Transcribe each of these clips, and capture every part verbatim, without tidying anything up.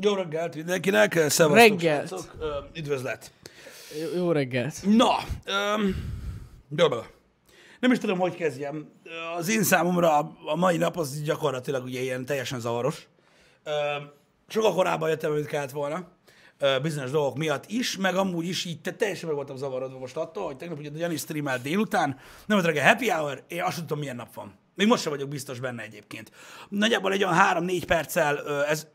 Jó reggelt mindenkinek, szevasztok, srácok, üdvözlet. Jó, jó reggelt. Na, um, nem is tudom, hogy kezdjem. Az én számomra a mai nap az gyakorlatilag ugye ilyen teljesen zavaros. Um, sokkal korábban jöttem, amit kellett volna, uh, bizonyos dolgok miatt is, meg amúgy is így teljesen meg voltam zavarodva most attól, hogy tegnap ugye Jani streamelt délután, nem volt reggel happy hour, én azt tudom, milyen nap van. Még most sem vagyok biztos benne egyébként. Nagyjából egy olyan három-négy perccel ez...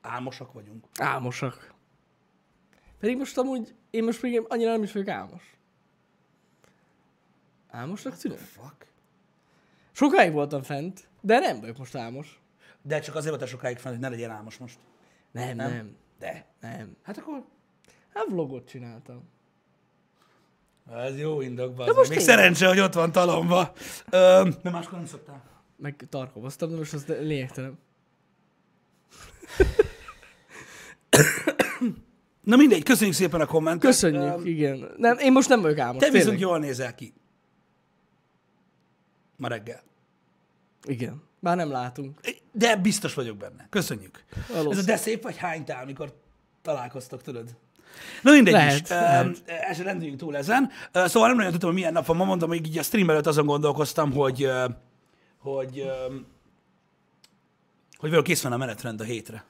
Álmosak vagyunk. Álmosak. Pedig most amúgy, én most még annyira nem is vagyok álmos. Álmosnak tűnök? Fuck? Sokáig voltam fent, de nem vagyok most álmos. De csak azért voltál sokáig fent, hogy ne legyél álmos most. Nem, nem. nem. De? Nem. Hát akkor? Hát vlogot csináltam. Ez jó indok, még én... szerencse, hogy ott van talomba. Öm, de máskor nem szoktál. Meg tarkovoztam, de most az lényegtelen. Na mindegy, köszönjük szépen a kommentet. Köszönjük, um, igen. Nem, én most nem vagyok álmos. Te viszont jól nézel ki. Ma reggel. Igen. Már nem látunk. De biztos vagyok benne. Köszönjük. Valószínű. Ez a de szép vagy hánytál, amikor találkoztok, tudod? Na mindegy lehet, is. Lehet. El sem rendüljünk túl ezen. Szóval nem nagyon tudtam, hogy milyen nap van. Ma mondtam, hogy így a stream előtt azon gondolkoztam, hogy hogy hogy valahogy kész van a menetrend a hétre.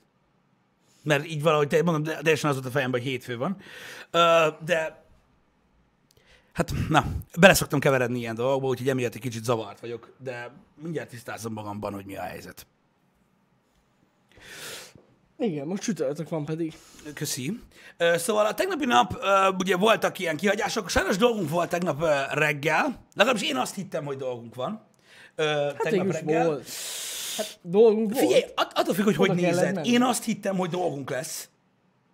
Mert így valahogy, te, mondom, teljesen az volt a fejemben, hogy hétfő van. De hát, na, beleszoktam keveredni ilyen dolgokba, úgyhogy emiatt egy kicsit zavart vagyok, de mindjárt tisztázom magamban, hogy mi a helyzet. Igen, most csütörtök van pedig. Köszi. Szóval a tegnapi nap ugye voltak ilyen kihagyások. Sajnos dolgunk volt tegnap reggel. Legalábbis én azt hittem, hogy dolgunk van. Hát tegnap reggel. Volt. Hát dolgunk volt. Figyelj, att- attól függ, hogy Oda hogy nézed. Én azt hittem, hogy dolgunk lesz,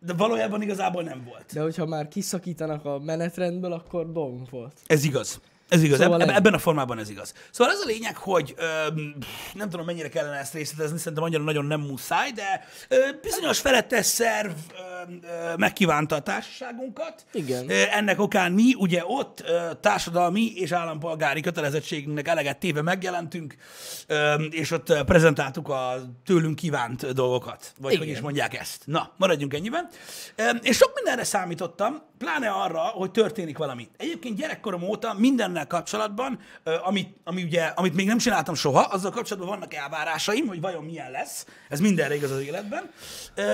de valójában igazából nem volt. De hogyha már kiszakítanak a menetrendből, akkor dolgunk volt. Ez igaz. Ez igaz. Szóval Eb- ebben a formában ez igaz. Szóval ez a lényeg, hogy ö, nem tudom, mennyire kellene ezt részletezni, szerintem annyira nagyon nem muszáj, de ö, bizonyos felettes szerv ö, ö, megkívánta a társaságunkat. Igen. Ö, ennek okán mi ugye ott ö, társadalmi és állampolgári kötelezettségünknek eleget téve megjelentünk, ö, és ott prezentáltuk a tőlünk kívánt dolgokat. Vagy hogy is mondják ezt. Na, maradjunk ennyiben. Ö, és sok mindenre számítottam, pláne arra, hogy történik valami. Egyébként gyerekkorom óta minden kapcsolatban, ami, ami ugye, amit még nem csináltam soha, azzal kapcsolatban vannak elvárásaim, hogy vajon milyen lesz. Ez mindenre igaz az életben.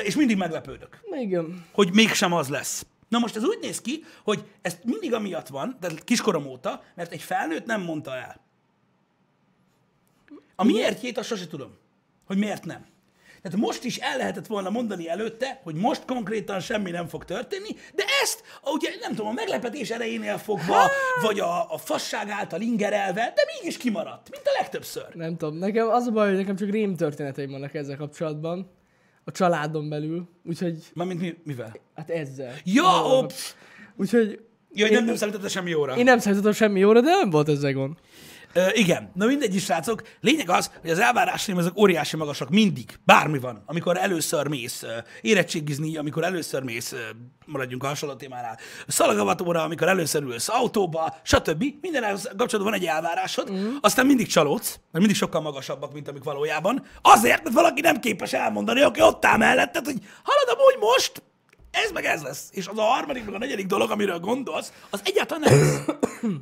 És mindig meglepődök, igen, hogy mégsem az lesz. Na most ez úgy néz ki, hogy ez mindig amiatt van, de kiskorom óta, mert egy felnőtt nem mondta el. A miértjét azt sose tudom, hogy miért nem. Tehát most is el lehetett volna mondani előtte, hogy most konkrétan semmi nem fog történni, de ezt, ugye nem tudom, a meglepetés erejénél fogva, Há! vagy a, a fasság által ingerelve, de mégis kimaradt, mint a legtöbbször. Nem tudom, nekem az a baj, hogy nekem csak rém történeteim vannak ezzel kapcsolatban, a családon belül, úgyhogy... Mármint mi, mivel? Hát ezzel. Ja, ops! Úgyhogy... Jaj, nem, nem számítottam semmi óra. Én nem számítottam semmi óra, de nem volt ezzel gond. Uh, igen, na mindegy is, srácok. Lényeg az, hogy az elvárásaim azok óriási magasak mindig, bármi van, amikor először mész uh, érettségizni, amikor először mész, uh, maradjunk a hasonló témánál, szalagavatóra, amikor először ülsz autóba, stb. Minden kapcsolatban van egy elvárásod, mm. aztán mindig csalódsz, mert mindig sokkal magasabbak, mint amik valójában. Azért, mert valaki nem képes elmondani, aki ott áll melletted, hogy haladom úgy most, ez meg ez lesz. És az a harmadik, meg a negyedik dolog, amiről gondolsz, az egyáltalán ez.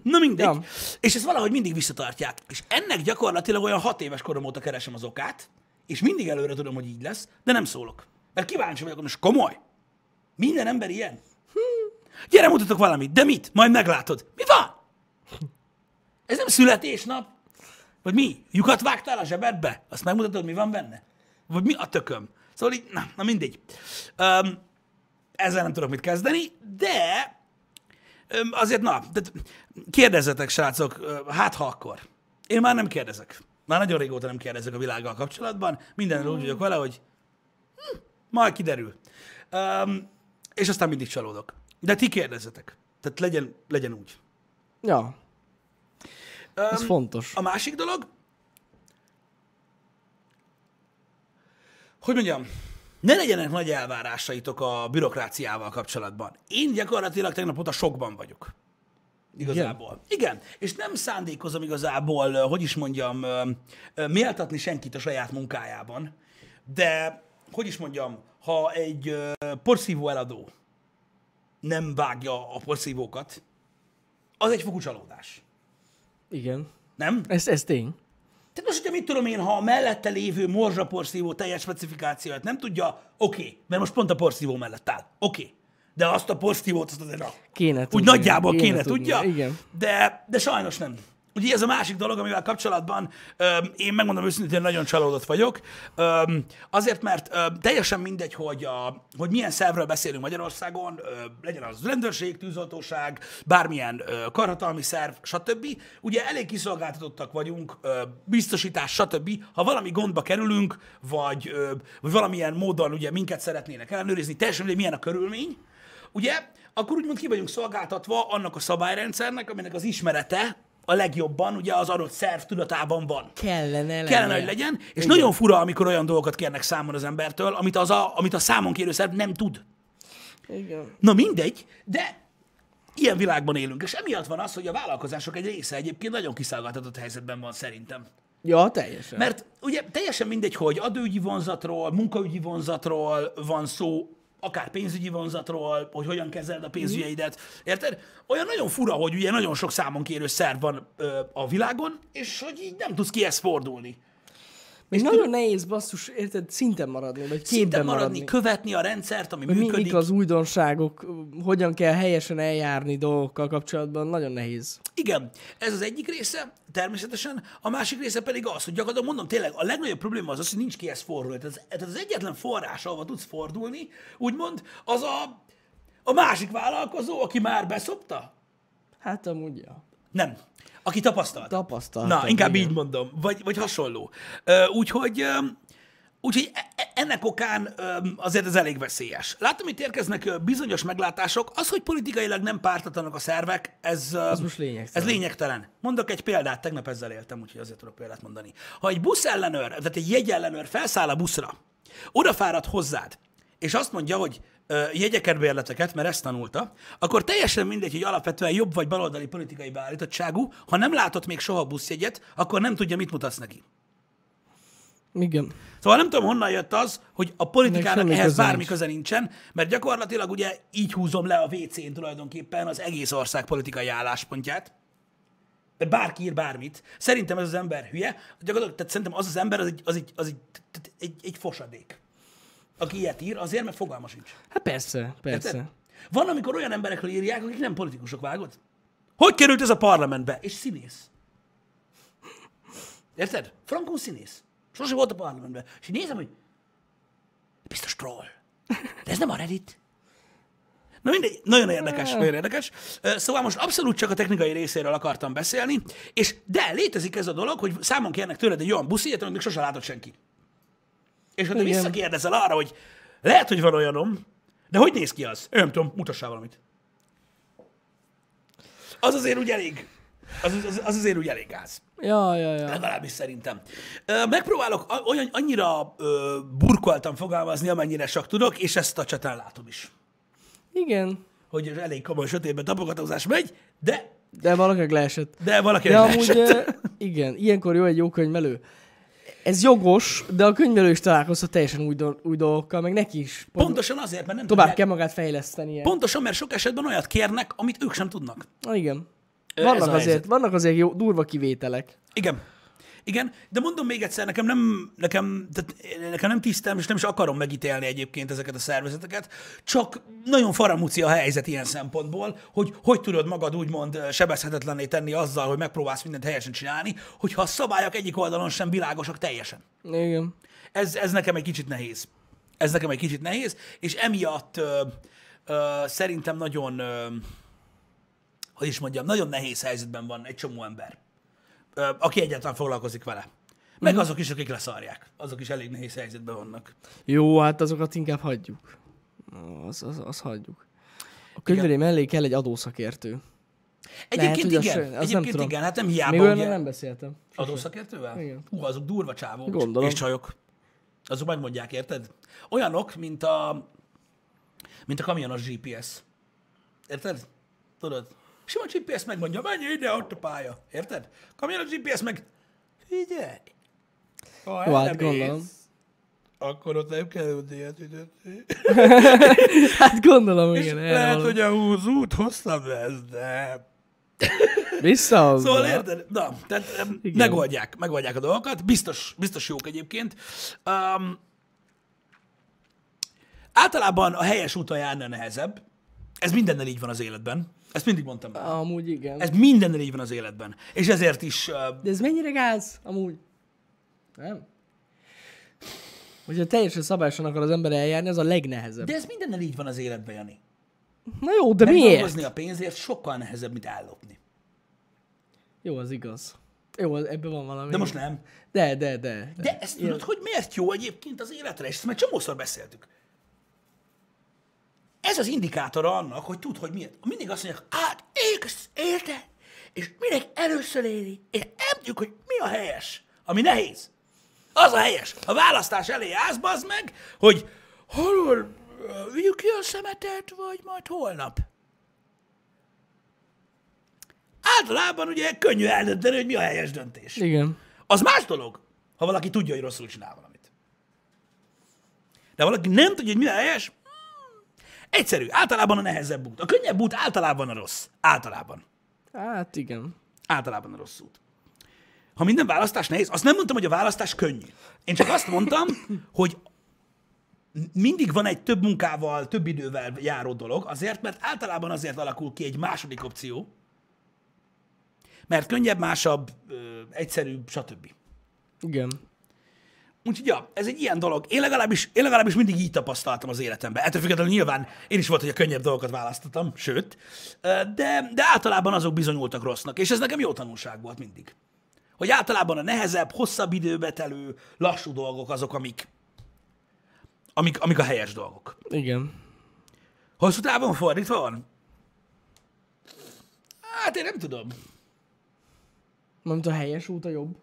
Na mindegy. Ja. És ezt valahogy mindig visszatartják. És ennek gyakorlatilag olyan hat éves korom óta keresem az okát, és mindig előre tudom, hogy így lesz, de nem szólok. Mert kíváncsi vagyok, most komoly. Minden ember ilyen. Gyere, mutatok valamit. De mit? Majd meglátod. Mi van? Ez nem születésnap? Vagy mi? Lyukat vágtál a zsebedbe? Azt megmutatod, mi van benne? Vagy mi a tököm? Szóval így, na, na mindegy. Um, Ezzel nem tudok mit kezdeni, de azért, na, kérdezzetek, srácok, hát ha akkor. Én már nem kérdezek. Már nagyon régóta nem kérdezek a világgal kapcsolatban. Mindenről úgy vagyok vele, hogy hm, majd kiderül. Um, és aztán mindig csalódok. De ti kérdezzetek. Tehát legyen, legyen úgy. Ja. Um, ez fontos. A másik dolog, hogy mondjam, ne legyenek nagy elvárásaitok a bürokráciával kapcsolatban. Én gyakorlatilag tegnap óta sokban vagyok. Igazából. Igen. Igen. És nem szándékozom igazából, hogy is mondjam, méltatni senkit a saját munkájában. de hogy is mondjam, ha egy porszívó eladó nem vágja a porszívókat, az egy fokú csalódás. Igen. Nem? Ez, ez tény. Tehát most, hogyha mit tudom én, ha a mellette lévő morzsaporszívó teljes specifikációját nem tudja, oké, okay, mert most pont a porszívó mellett áll, oké. Okay. De azt a porszívót, azt azért a... Kéne úgy tudnia, nagyjából kéne, kéne tudnia, tudnia igen. De, de sajnos nem. Ugye ez a másik dolog, amivel kapcsolatban öm, én megmondom őszintén, nagyon csalódott vagyok. Öm, azért, mert öm, teljesen mindegy, hogy, a, hogy milyen szervről beszélünk Magyarországon, öm, legyen az rendőrség, tűzoltóság, bármilyen öm, karhatalmi szerv, stb. Ugye elég kiszolgáltatottak vagyunk, öm, biztosítás, stb. Ha valami gondba kerülünk, vagy, öm, vagy valamilyen módon ugye, minket szeretnének ellenőrizni, teljesen mindegy, milyen a körülmény, ugye, akkor úgymond ki vagyunk szolgáltatva annak a szabályrendszernek, aminek az ismerete a legjobban ugye az adott szerv tudatában van. Kellene, Kellene hogy legyen. És igen. Nagyon fura, amikor olyan dolgokat kérnek számon az embertől, amit, az a, amit a számon kérő szerv nem tud. Igen. Na mindegy, de ilyen világban élünk. És emiatt van az, hogy a vállalkozások egy része egyébként nagyon kiszolgáltatott helyzetben van szerintem. Ja, teljesen. Mert ugye teljesen mindegy, hogy adóügyi vonzatról, munkaügyi vonzatról van szó, akár pénzügyi vonzatról, hogy hogyan kezeld a pénzügyeidet, érted? Olyan nagyon fura, hogy ugye nagyon sok számon kérő szerv van ö, a világon, és hogy így nem tudsz kihez fordulni. Még és nagyon tűn... nehéz, basszus, érted, szinten maradni, vagy szinten maradni, maradni, követni a rendszert, ami működik. Mik az újdonságok, hogyan kell helyesen eljárni dolgokkal kapcsolatban, nagyon nehéz. Igen, ez az egyik része, természetesen, a másik része pedig az, hogy gyakorlatilag mondom, tényleg a legnagyobb probléma az az, hogy nincs kihez fordulni. Tehát az, az egyetlen forrás, ahova tudsz fordulni, úgymond, az a, a másik vállalkozó, aki már beszopta? Hát amúgy, ja. Nem. Aki tapasztalt. Tapasztalt. Na, inkább igen. Így mondom. Vagy, vagy hasonló. Úgyhogy, úgyhogy ennek okán azért ez elég veszélyes. Látom, itt érkeznek bizonyos meglátások. Az, hogy politikailag nem pártatlanak a szervek, ez, az most lényegtelen. ez lényegtelen. Mondok egy példát, tegnap ezzel éltem, úgyhogy azért tudok példát mondani. Ha egy buszellenőr, tehát egy jegyellenőr felszáll a buszra, odafárad hozzád, és azt mondja, hogy jegyeket, bérleteket, mert ezt tanulta, akkor teljesen mindegy, hogy alapvetően jobb vagy baloldali politikai beállítottságú, ha nem látott még soha buszjegyet, akkor nem tudja, mit mutatsz neki. Igen. Szóval nem tudom, honnan jött az, hogy a politikának ehhez köze bármi köze nincsen, mert gyakorlatilag ugye így húzom le a vé cén tulajdonképpen az egész ország politikai álláspontját. Mert bárki ír bármit. Szerintem ez az ember hülye, gyakorlatilag tehát szerintem az az ember az egy, az egy, az egy, egy, egy fosadék. Aki ilyet ír, azért, mert fogalma sincs. Hát persze, persze. Érted? Van, amikor olyan emberekről írják, akik nem politikusok, vágod? Hogy került ez a parlamentbe? És színész. Érted? Frankon színész. Sose volt a parlamentben. És nézem, hogy biztos troll. De ez nem a Reddit. Na mindegy, nagyon érdekes, nagyon érdekes. Szóval most abszolút csak a technikai részéről akartam beszélni, és de létezik ez a dolog, hogy számon kérnek tőled egy olyan buszíjét, amit még sose látott senki. És ha te visszakérdezel arra, hogy lehet, hogy van olyanom, de hogy néz ki az? Én nem tudom, mutassál valamit. Az azért úgy elég. Az, az, az azért úgy elég gáz. Ja, ja, ja. Legalábbis szerintem. Megpróbálok, olyan, annyira ö, burkoltam fogalmazni, amennyire csak tudok, és ezt a csatán látom is. Igen. Hogy elég komoly sötétben tapogatózás megy, de... De valakinek leesett. De valakinek leesett. Amúgy, igen, ilyenkor jó egy jó könyvelő. Ez jogos, de a könyvelő is találkozhat teljesen új, do- új dolgokkal, meg neki is. Pont pontosan azért, mert nem tovább tudják. Kell magát fejlesztenie. Pontosan, mert sok esetben olyat kérnek, amit ők sem tudnak. Ah, igen. Vannak azért, vannak azért jó, durva kivételek. Igen. Igen, de mondom még egyszer, nekem nem, nekem, tehát nekem nem tisztem, és nem is akarom megítélni egyébként ezeket a szervezeteket, csak nagyon faramúci a helyzet ilyen szempontból, hogy hogy tudod magad úgymond sebezhetetlenné tenni azzal, hogy megpróbálsz mindent helyesen csinálni, hogyha a szabályok egyik oldalon sem világosak teljesen. Igen. Ez, ez nekem egy kicsit nehéz. Ez nekem egy kicsit nehéz, és emiatt ö, ö, szerintem nagyon, ö, hogy is mondjam, nagyon nehéz helyzetben van egy csomó ember, aki egyáltalán foglalkozik vele. Meg mm. azok is, akik leszarják. Azok is elég nehéz helyzetben vannak. Jó, hát azokat inkább hagyjuk. Az, az, az hagyjuk. A könyvelé mellé kell egy adószakértő. Egyébként lehet, igen. Az, az Egyébként nem igen. Hát nem hiába. Még ugye... nem beszéltem. Adószakértővel? Igen. Hú, azok durva csávók. Gondolom. És csajok. Azok majd mondják, érted? Olyanok, mint a, mint a kamionos gé pé es. Érted? Tudod? Sima a gé pé es megmondja, menj ide, ott a pálya. Érted? Kamilyen a gé pé es meg... Figyelj! Oh, jó, hát gondolom. akkor ott nem kell ödélyet ütetni. Hát gondolom, igen. Lehet, hogy a húzút hosszabb lesz, de... Vissza. Szóval érted? Na, tehát igen. megoldják, megoldják a dolgokat. Biztos, biztos jók egyébként. Um, általában a helyes úton járni a nehezebb. Ez mindennel így van az életben. Ezt mindig mondtam már. Amúgy igen. Ez mindennel így van az életben. És ezért is... Uh... De ez mennyire gáz? Amúgy. Nem? Hogyha teljesen szabályosan akar az ember eljárni, az a legnehezebb. De ez mindennel így van az életben, Jani. Na jó, de miért? Megdolgozni a pénzért sokkal nehezebb, mint ellopni. Jó, az igaz. Jó, ebben van valami. De most nem. De, de, de. De, de ezt tudod, hogy miért jó egyébként az életre? És ezt már csomószor beszéltük. Ez az indikátora annak, hogy tud, hogy miért. Mindig azt mondják, hát éksz, érted? És mindenki először éri, és nem tudjuk, hogy mi a helyes, ami nehéz. Az a helyes. A választás elé állsz, bazd meg, hogy hol vigyük ki a szemetet, vagy majd holnap. Általában ugye könnyű eldönteni, hogy mi a helyes döntés. Igen. Az más dolog, ha valaki tudja, hogy rosszul csinál valamit. De ha valaki nem tudja, hogy mi a helyes, egyszerű. Általában a nehezebb út. A könnyebb út általában a rossz. Általában. Hát igen. Általában a rossz út. Ha minden választás nehéz, azt nem mondtam, hogy a választás könnyű. Én csak azt mondtam, hogy mindig van egy több munkával, több idővel járó dolog azért, mert általában azért alakul ki egy második opció, mert könnyebb, másabb, egyszerűbb, stb. Igen. Úgyhogy, ja, ez egy ilyen dolog. Én legalábbis, én legalábbis mindig így tapasztaltam az életemben. Ettől függetlenül nyilván én is volt, hogy a könnyebb dolgokat választottam, sőt, de, de általában azok bizonyultak rossznak, és ez nekem jó tanulság volt mindig. Hogy általában a nehezebb, hosszabb időbe telő, lassú dolgok azok, amik, amik, amik a helyes dolgok. Igen. Hosszú távon fordítva van? Hát én nem tudom. Mint a helyes út a jobb?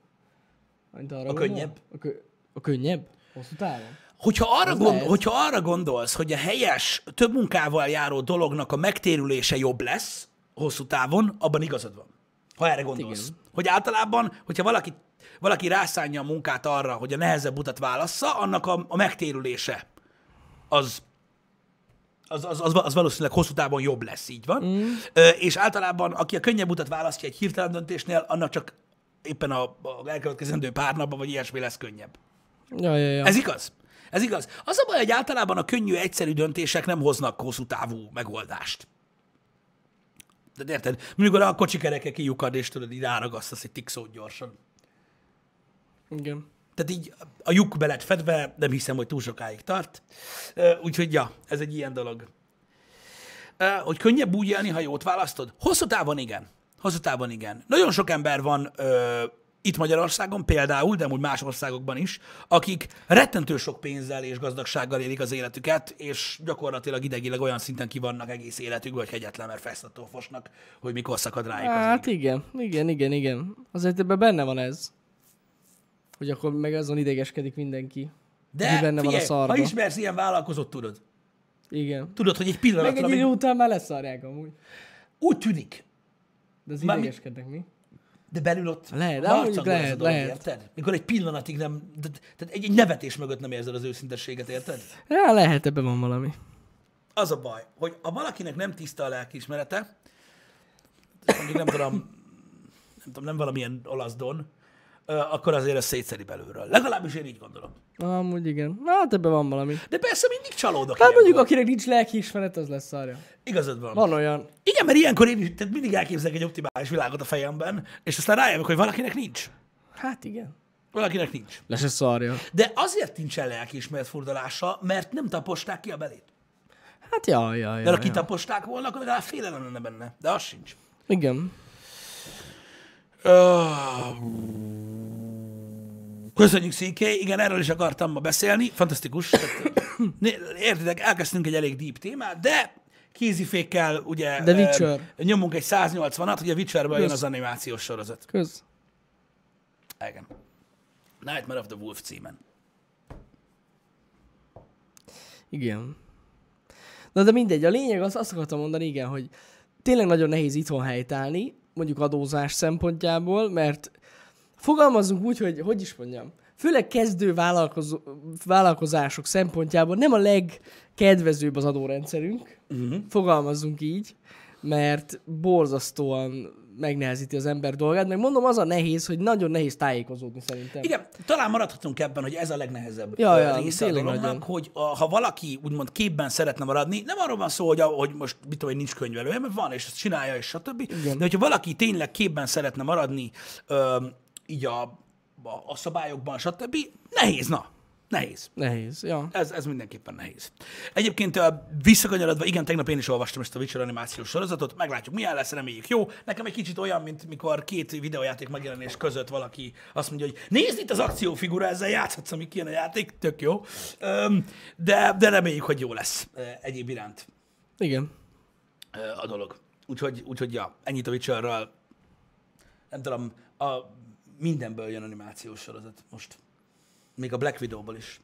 Arra a, könnyebb. A, kö, a könnyebb? Hosszú távon? Hogyha arra, gond, hogyha arra gondolsz, hogy a helyes, több munkával járó dolognak a megtérülése jobb lesz hosszú távon, abban igazad van. Ha erre gondolsz. Igen. Hogy általában, hogyha valaki, valaki rászánja a munkát arra, hogy a nehezebb utat válassza, annak a, a megtérülése az, az, az, az, az valószínűleg hosszú távon jobb lesz, így van. Mm. Ö, és általában, aki a könnyebb utat választja egy hirtelen döntésnél, annak csak éppen a, a elkövetkezendő pár napban, vagy ilyesmi lesz könnyebb. Ja, ja, ja. Ez igaz? Ez igaz. Az a baj, hogy általában a könnyű, egyszerű döntések nem hoznak hosszú távú megoldást. De érted? Mondjuk a kocsikerekkel kijukad, és tudod, így ráragasztasz egy tikszót gyorsan. Igen. Tehát így a lyuk be lett fedve, nem hiszem, hogy túl sokáig tart. Úgyhogy, ja, ez egy ilyen dolog. Hogy könnyebb úgy élni, ha jót választod? Hosszú távon igen. Hosszú távon igen. Nagyon sok ember van ö, itt Magyarországon például, de amúgy más országokban is, akik rettentő sok pénzzel és gazdagsággal élik az életüket, és gyakorlatilag idegileg olyan szinten kivannak egész életükből, hogy kegyetlen, mert fesztattól fosnak, hogy mikor szakad rájuk az ég. Hát igen, igen, igen, igen. Azért ebben benne van ez, hogy akkor meg azon idegeskedik mindenki. De benne figyelj, van a szarba. Ha ismersz ilyen vállalkozót, tudod. Igen. Tudod, hogy egy pillanatra... Meg egy idő után már leszarják amúgy. Úgy tűnik. De az idegeskednek mi? De belül ott lehet, harcad van ez a dolog, érted? Mikor egy pillanatig nem... Tehát egy, egy nevetés mögött nem érzed az őszintességet, érted? Ja, lehet, ebben van valami. Az a baj, hogy ha valakinek nem tiszta a lelkiismerete, mondjuk nem tudom, nem tudom, nem valamilyen olasz don, akkor azért ez szétszeri belülről. Legalábbis én így gondolom. Amúgy igen. Na, hát ebben van valami. De persze mindig csalódok. Hát mondjuk, akinek nincs lelkiismeret, az lesz szarja. Igazad van. Van olyan. Igen, mert ilyenkor én is, tehát mindig elképzelek egy optimális világot a fejemben, és aztán rájövök, hogy valakinek nincs. Hát igen. Valakinek nincs. Le se szarja. De azért nincsen lelkiismeret furdalása, mert nem taposták ki a belét. Hát jaj, jaj, jaj. De ha kitaposták volna, akkor legalább félelem lenne benne. De az sincs. Igen. Uh... Köszönjük, cé ká. Igen, erről is akartam ma beszélni. Fantasztikus. Értitek, elkezdtünk egy elég deep témát, de kézifékkel ugye uh, nyomunk egy száznyolcvanat, hogy a Witcherből jön az animációs sorozat. Köz. Igen. Nightmare of the Wolf címen. Igen. Na de mindegy, a lényeg az, azt akartam mondani, igen, hogy tényleg nagyon nehéz itthon helytállni, mondjuk adózás szempontjából, mert fogalmazzunk úgy, hogy hogy is mondjam, főleg kezdő vállalkozások szempontjából nem a legkedvezőbb az adórendszerünk, uh-huh. fogalmazzunk így, mert borzasztóan megnehezíti az ember dolgát, meg mondom, az a nehéz, hogy nagyon nehéz tájékozódni szerintem. Igen, talán maradhatunk ebben, hogy ez a legnehezebb ja, ja, része a dolognak, hogy a, ha valaki úgymond képben szeretne maradni, nem arról van szó, hogy, hogy most mit tudom, hogy nincs könyvelője, mert van, és ezt csinálja, és stb. Igen. De hogyha valaki tényleg képben szeretne maradni ö, így a, a, a szabályokban, stb., nehéz, na. Nehéz. Nehéz, ja. Ez, ez mindenképpen nehéz. Egyébként visszakanyarodva, igen, tegnap én is olvastam ezt a Witcher animációs sorozatot, meglátjuk, milyen lesz, reméljük jó. Nekem egy kicsit olyan, mint mikor két videójáték megjelenés között valaki azt mondja, hogy nézd itt az akciófigura, ezzel játszhatsz, amíg ilyen a játék, tök jó. De, de reméljük, hogy jó lesz egyéb iránt. Igen. A dolog. Úgyhogy, úgyhogy ja, ennyit a Witcherről. Nem tudom, a mindenből jön animációs sorozat most. Még a Black Widow-ból is.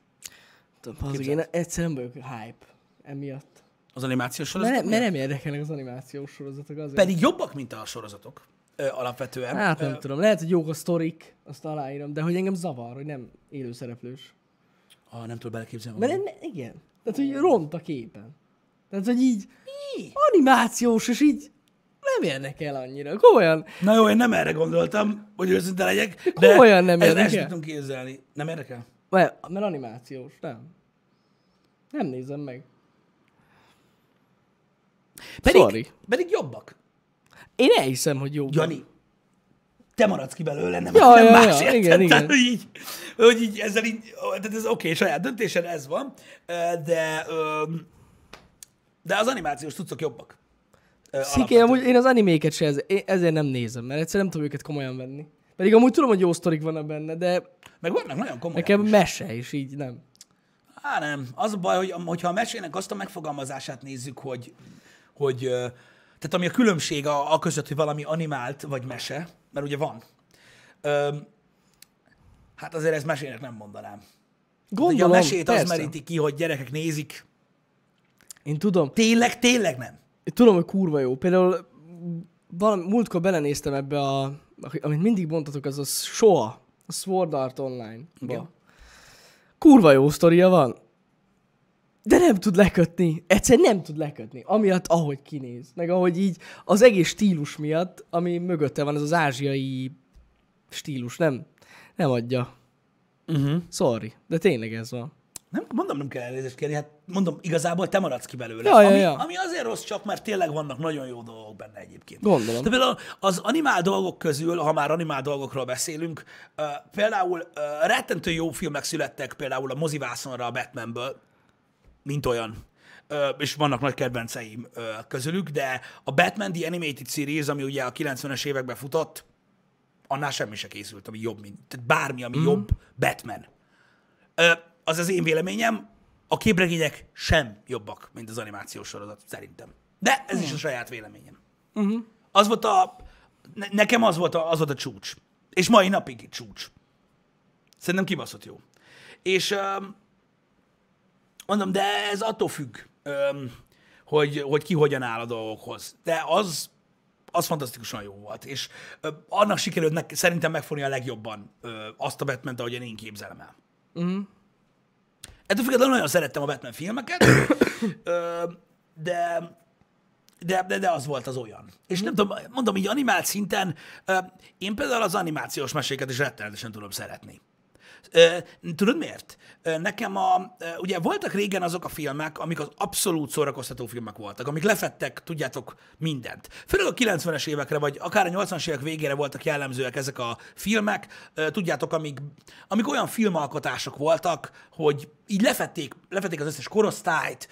Tudom, én egyszerűen vagyok hype emiatt. Az animációs sorozatok? Mert nem érdekelnek az animációs sorozatok azért. Pedig jobbak, mint a sorozatok ö, alapvetően. Hát nem ö, tudom, lehet, hogy jók a sztorik, azt aláírom, de hogy engem zavar, hogy nem élőszereplős. Ah, nem tudom beleképzelni. Mert nem, igen. Tehát, hogy ront a képen. Tehát, hogy így Mi? animációs, és így nem érnek el annyira. Komolyan. Na jó, én nem erre gondoltam, hogy őszinte legyek, de komolyan nem érnek el. Ezt nem tudunk képzelni. Nem érnek el? Mert, mert animációs, nem. Nem nézem meg. Pedig, Sorry. pedig jobbak. Én elhiszem, hogy jobbak. Jani, te maradsz ki belőle, nem, ja, nem ja, más ja, érted. Igen, igen. Hogy így, hogy így ezzel így, tehát ez oké, okay, saját döntésen ez van, de, de az animációs cuccok jobbak. Szikén, amúgy én az animéket se ez, ezért nem nézem, mert egyszerűen nem tudom őket komolyan venni. Pedig amúgy tudom, hogy jó sztorik vannak benne, de... Meg vannak nagyon komolyan. Nekem is. Mese is így, nem. Á, nem. Az a baj, hogy ha a mesének azt a megfogalmazását nézzük, hogy... hogy tehát ami a különbség a, a között, hogy valami animált vagy mese, mert ugye van. Öm, hát azért ezt mesének nem mondanám. Gondolom, hát, a mesét persze. Az meríti ki, hogy gyerekek nézik. Én tudom. Tényleg, tényleg nem. Tudom, hogy kurva jó. Például valami, múltkor belenéztem ebbe a... Amit mindig mondtatok, az a es o á, a Sword Art Online-ba. Kurva jó sztoria van. De nem tud lekötni. Egyszerűen nem tud lekötni. Amiatt, ahogy kinéz. Meg ahogy így az egész stílus miatt, ami mögötte van, ez az ázsiai stílus. Nem, nem adja. Uh-huh. Sorry. De tényleg ez van. Nem, mondom, nem kell elnézést kérni, hát mondom, igazából te maradsz ki belőle. Ja, ja, ja. Ami, ami azért rossz csak, mert tényleg vannak nagyon jó dolgok benne egyébként. Gondolom. De például az animál dolgok közül, ha már animál dolgokról beszélünk, uh, például uh, rettentő jó filmek születtek például a mozivászonra a Batmanből, mint olyan. Uh, és vannak nagy kedvenceim uh, közülük, de a Batman The Animated Series, ami ugye a kilencvenes években futott, annál semmi se készült, ami jobb, mint tehát bármi, ami mm. jobb, Batman. Uh, Az az én véleményem, a képregények sem jobbak, mint az animációs sorozat, szerintem. De ez hmm. is a saját véleményem. Uh-huh. Az volt a... Nekem az volt a, az volt a csúcs. És mai napig csúcs. Szerintem kibaszott jó. És um, mondom, de ez attól függ, um, hogy, hogy ki hogyan áll a dolgokhoz. De az... az fantasztikusan jó volt, és uh, annak sikerült nek, szerintem megfogni a legjobban uh, azt a Batman-t, ahogyan én képzelem el. Uh-huh. Ettől függetlenül nagyon szerettem a Batman filmeket, de, de, de az volt az olyan. És nem tudom, mondom így animált szinten, én például az animációs meséket is rettenetesen tudom szeretni. Tudod miért? Nekem a, ugye voltak régen azok a filmek, amik az abszolút szórakoztató filmek voltak, amik lefettek, tudjátok, mindent. Főleg a kilencvenes évekre, vagy akár a nyolcvanas évek végére voltak jellemzőek ezek a filmek, tudjátok, amik, amik olyan filmalkotások voltak, hogy így lefették, lefették az összes korosztályt,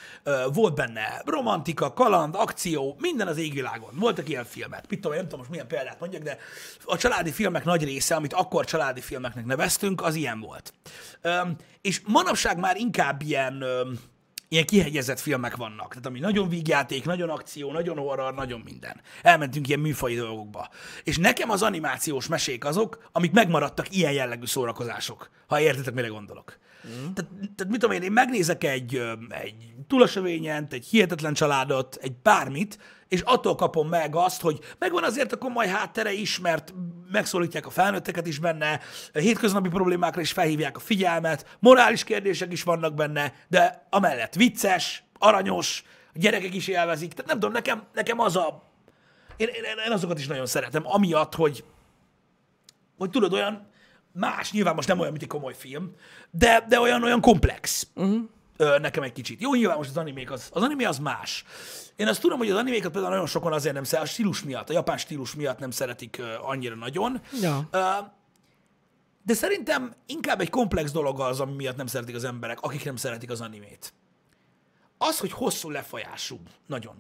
volt benne romantika, kaland, akció, minden az égvilágon. Voltak ilyen filmek. Mit tudom, nem tudom most milyen példát mondjak, de a családi filmek nagy része, amit akkor családi filmeknek neveztünk, az ilyen volt. És manapság már inkább ilyen, ilyen kihegyezett filmek vannak. Tehát ami nagyon vígjáték, nagyon akció, nagyon horror, nagyon minden. Elmentünk ilyen műfaji dolgokba. És nekem az animációs mesék azok, amik megmaradtak ilyen jellegű szórakozások, ha értetek, mire gondolok. Mm. Tehát, tehát mit tudom én, én megnézek egy, egy túlesövényent, egy hihetetlen családot, egy bármit, és attól kapom meg azt, hogy megvan azért a komoly háttere is, mert megszólítják a felnőtteket is benne, hétköznapi problémákra is felhívják a figyelmet, morális kérdések is vannak benne, de amellett vicces, aranyos, a gyerekek is élvezik. Tehát nem tudom, nekem, nekem az a... Én, én, én azokat is nagyon szeretem, amiatt, hogy, hogy tudod, olyan más, nyilván most nem olyan, mint egy komoly film, de, de olyan, olyan komplex. Uh-huh. Ö, nekem egy kicsit. Jó, nyilván most az animék az, az anime az más. Én azt tudom, hogy az animékat például nagyon sokan azért nem szeretik, a stílus miatt, a japán stílus miatt nem szeretik uh, annyira nagyon. Ja. Uh, de szerintem inkább egy komplex dolog az, ami miatt nem szeretik az emberek, akik nem szeretik az animét. Az, hogy hosszú lefolyású. Nagyon.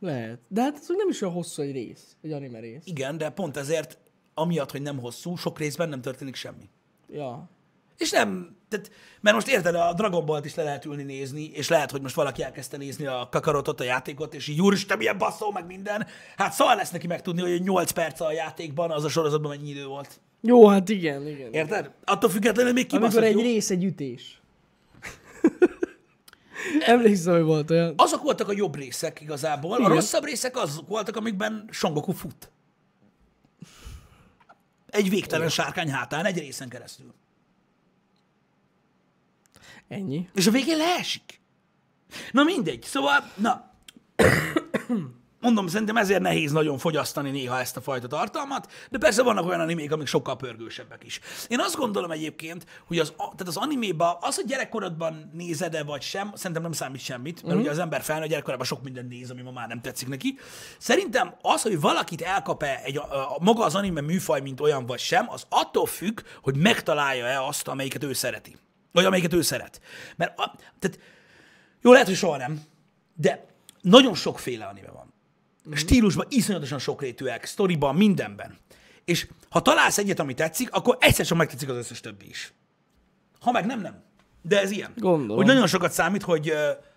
Lehet. De hát ez nem is olyan hosszú egy rész, egy anime rész. Igen, de pont ezért, amiatt, hogy nem hosszú, sok részben nem történik semmi. Ja. És nem, tehát, mert most érted, a Dragon Ballt is le lehet ülni nézni, és lehet, hogy most valaki elkezdte nézni a Kakarotot, a játékot, és így úristen, milyen basszó, meg minden. Hát szóval lesz neki megtudni, hogy nyolc perc a játékban, az a sorozatban mennyi idő volt. Jó, hát igen, igen. Érted? Igen. Attól függetlenül még kibaszott. Amikor egy jó rész egy ütés. Emlékszem, hogy volt olyan. Azok voltak a jobb részek igazából, igen. A rosszabb részek azok voltak, amikben Son Goku fut. Egy végtelen olyan sárkány hátán, egy részen keresztül. Ennyi. És a végén leesik. Na mindegy, szóval, na, mondom, szerintem ezért nehéz nagyon fogyasztani néha ezt a fajta tartalmat, de persze vannak olyan animék, amik sokkal pörgősebbek is. Én azt gondolom egyébként, hogy az, tehát az animéba, az, hogy gyerekkorodban nézed-e vagy sem, szerintem nem számít semmit, mert uh-huh. ugye az ember felnő gyerekkorában sok mindent néz, ami ma már nem tetszik neki. Szerintem az, hogy valakit elkap-e egy, a, a, maga az anime műfaj, mint olyan vagy sem, az attól függ, hogy megtalálja-e azt, amelyiket ő szereti. Vagy amelyiket ő szeret. Mert, a, tehát, jó, lehet, hogy soha nem, de nagyon sokféle anime van. Mm-hmm. Stílusban iszonyatosan sokrétűek, sztoriban, mindenben. És ha találsz egyet, ami tetszik, akkor egyszer csak megtetszik az összes többi is. Ha meg nem, nem. De ez ilyen. Gondolom. Hogy nagyon sokat számít, hogy,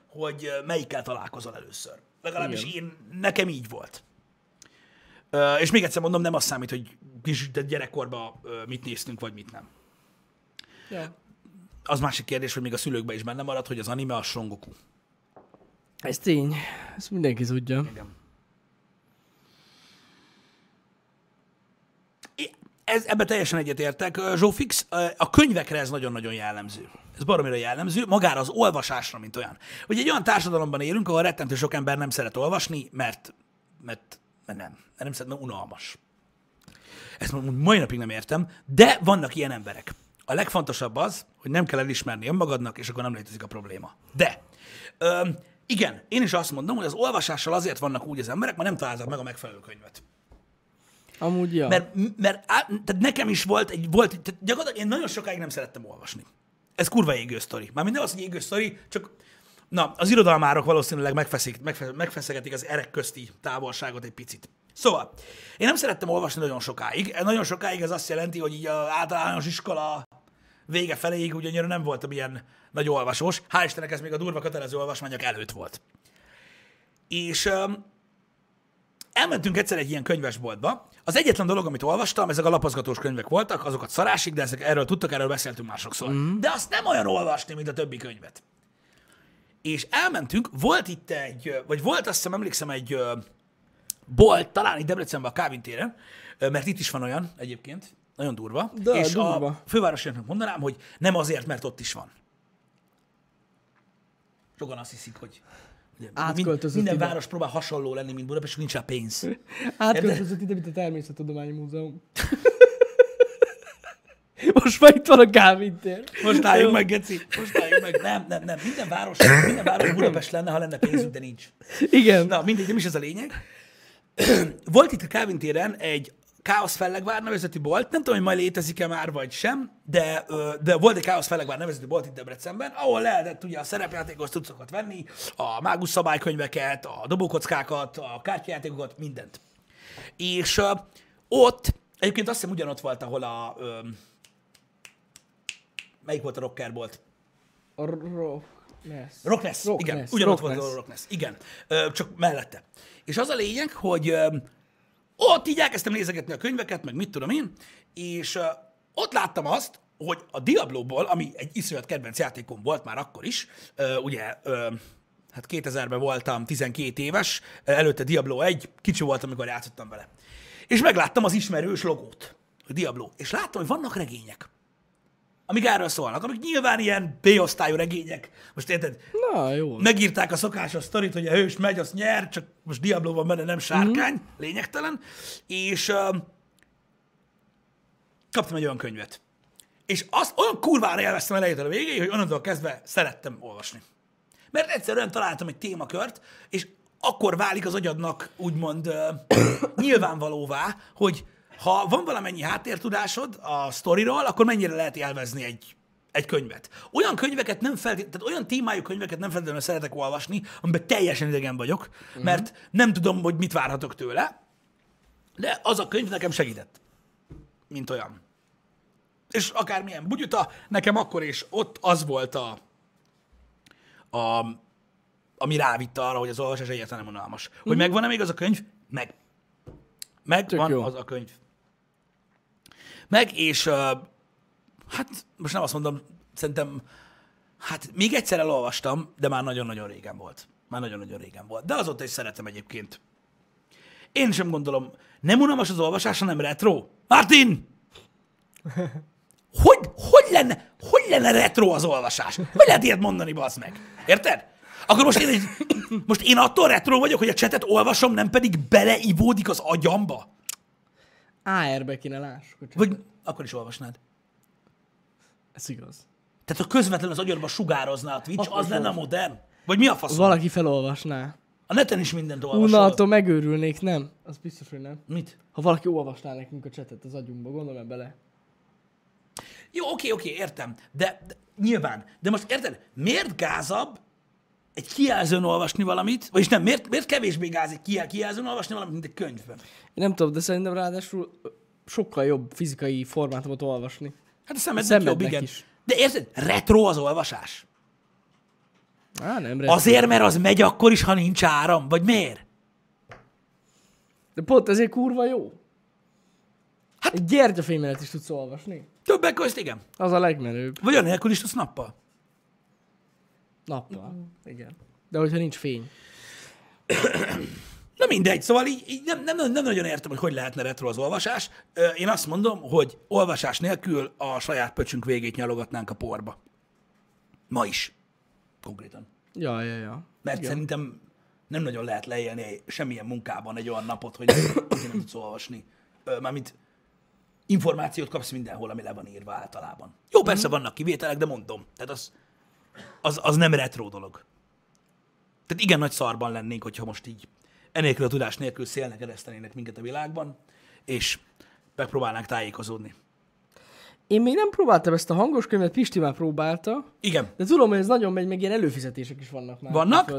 hogy melyikkel találkozol először. Legalábbis én, nekem így volt. És még egyszer mondom, nem az számít, hogy gyerekkorban mit néztünk, vagy mit nem. Ja. Az másik kérdés, hogy még a szülőkben is benne marad, hogy az anime a Son Goku. Ez tény. Ezt mindenki tudja. Igen. Ez, ebbe teljesen egyetértek, Zsófix. A könyvekre ez nagyon-nagyon jellemző. Ez baromira jellemző, magára az olvasásra, mint olyan. Ugye egy olyan társadalomban élünk, ahol rettentő sok ember nem szeret olvasni, mert, mert, mert nem. Mert nem szeret, mert unalmas. Ezt mai napig nem értem, de vannak ilyen emberek. A legfontosabb az, hogy nem kell elismerni önmagadnak, és akkor nem létezik a probléma. De, ö, igen, én is azt mondom, hogy az olvasással azért vannak úgy az emberek, mert nem találtak meg a megfelelő könyvet. Amúgy, ja. Mert, mert á, tehát nekem is volt egy, volt, tehát gyakorlatilag én nagyon sokáig nem szerettem olvasni. Ez kurva égő sztori. Már minden az, hogy égő sztori, csak na, az irodalmárok valószínűleg megfeszik, megfe, megfeszegetik az erek közti távolságot egy picit. Szóval, én nem szerettem olvasni nagyon sokáig. Nagyon sokáig ez azt jelenti, hogy így az általános iskola vége feléig ugyannyira nem voltam ilyen nagy olvasós. Hál' Istennek ez még a durva kötelező olvasmányok előtt volt. És um, elmentünk egyszer egy ilyen könyvesboltba. Az egyetlen dolog, amit olvastam, ezek a lapozgatós könyvek voltak, azokat szarásig, de ezek, erről tudtak, erről beszéltünk már sokszor. Mm. De azt nem olyan olvasni, mint a többi könyvet. És elmentünk, volt itt egy, vagy volt azt hiszem, emlékszem, egy bolt, talán itt Debrecenben a Kávin téren, mert itt is van olyan egyébként, nagyon durva, de, és durva. A fővárosiaknak mondanám, hogy nem azért, mert ott is van. Sokan azt hiszik, hogy minden ide. Város próbál hasonló lenni, mint Budapest, és nincs rá pénz. Átköltözött ide, mint a Természettudományi Múzeum. Most már itt van a Kávin tér. Most álljunk meg, geci. Most álljunk meg. Nem, nem, nem. Minden város, minden város Budapest lenne, ha lenne pénzünk, de nincs. Igen. Na, mindegy, nem is ez a lényeg. Volt itt a Kávin téren egy Káosz Fellegvár nevezetű bolt, nem tudom, hogy majd létezik-e már, vagy sem, de, de volt egy Káosz Fellegvár nevezetű bolt itt Debrecenben, ahol lehetett ugye a szerepjátékos cuccokat venni, a mágus szabálykönyveket, a dobókockákat, a kártyajátékokat, mindent. És uh, ott, egyébként azt hiszem ugyanott volt, ahol a... Um, melyik volt a rockerbolt? A rock... Yes. Rockness, rock igen. Ness. Ugyanott rock volt a Rockness, igen. Uh, csak mellette. És az a lényeg, hogy... Um, Ott így elkezdtem nézegetni a könyveket, meg mit tudom én, és uh, ott láttam azt, hogy a Diablo-ból, ami egy iszonyat kedvenc játékom volt már akkor is, ugye, hát kétezerben voltam tizenkét éves, előtte Diablo egy, kicsi volt, amikor játszottam vele. És megláttam az ismerős logót, a Diablo, és láttam, hogy vannak regények, amik erről szólnak, amik nyilván ilyen B-osztályú regények. Most érted? Na, jó. Megírták a szokásos sztorit, hogy a hős megy, azt nyer, csak most Diablo van benne, nem sárkány, mm-hmm. lényegtelen, és uh, kaptam egy olyan könyvet. És azt olyan kurvára élveztem elejétől a végéig, hogy onnantól kezdve szerettem olvasni. Mert egyszerűen találtam egy témakört, és akkor válik az agyadnak úgymond uh, nyilvánvalóvá, hogy ha van valamennyi háttértudásod a sztoriról, akkor mennyire lehet élvezni egy, egy könyvet. Olyan könyveket nem feltétlenül, tehát olyan témájú könyveket nem feltétlenül szeretek olvasni, amiben teljesen idegen vagyok, mm-hmm. mert nem tudom, hogy mit várhatok tőle, de az a könyv nekem segített, mint olyan. És akármilyen bugyuta, nekem akkor és ott az volt a, a ami rávitte arra, hogy az olvasás egyáltalán nem unalmas. Hogy mm-hmm. megvan-e még az a könyv? Meg. Megvan az a könyv. Meg, és uh, hát most nem azt mondom, szerintem, hát még egyszer elolvastam, de már nagyon-nagyon régen volt. Már nagyon-nagyon régen volt. De azóta is szeretem egyébként. Én sem gondolom, nem unalmas az olvasás, hanem retro. Martin! Hogy, hogy, lenne, hogy lenne retro az olvasás? Hogy lehet ilyet mondani, baszd meg? Érted? Akkor most én, most én attól retro vagyok, hogy a csetet olvasom, nem pedig beleivódik az agyamba? á er-be kéne lássuk. Vagy akkor is olvasnád. Ez igaz. Tehát, ha közvetlenül az agyadba sugározná a Twitch, akkor az lenne modern? Vagy mi a faszom? Valaki felolvasná. A neten is mindent olvasol. Unnától megőrülnék, nem? Az biztos, hogy nem. Mit? Ha valaki olvasná nekünk a csetet az agyunkba, gondolom bele. Jó, oké, oké, értem. De, de nyilván. De most érted, miért gázabb egy kijelzőn olvasni valamit, vagyis nem, miért, miért kevésbé gáz egy kijelzőn olvasni valamit, mint egy könyvben? Én nem tudom, de szerintem ráadásul sokkal jobb fizikai formátumot olvasni. Hát a szemednek jobb, igen. Is. De érted, retro az olvasás. Á, nem retro. Azért, mert az megy akkor is, ha nincs áram, vagy miért? De pont ezért kurva jó. Hát egy gyertyafémelet is tudsz olvasni. Többek közt, igen. Az a legmenőbb. Vagy anélkül is tudsz nappal. Nappal, mm. igen. De hogyha nincs fény. Na mindegy, szóval így, így nem, nem, nem nagyon értem, hogy hogy lehetne retro az olvasás. Én azt mondom, hogy olvasás nélkül a saját pöcsünk végét nyalogatnánk a porba. Ma is. Konkrétan. Ja, ja, ja. Mert igen. Szerintem nem nagyon lehet leélni semmilyen munkában egy olyan napot, hogy nem tudsz olvasni. Mármint információt kapsz mindenhol, ami le van írva általában. Jó, persze mm. vannak kivételek, de mondom. Tehát az... Az, az nem retro dolog. Tehát igen nagy szarban lennénk, hogyha most így enélkül a tudás nélkül szélnek eresztenének minket a világban, és megpróbálnánk tájékozódni. Én még nem próbáltam ezt a hangos könyvet, Pisti már próbálta. Igen. De tudom, hogy ez nagyon megy, meg ilyen előfizetések is vannak már. Vannak.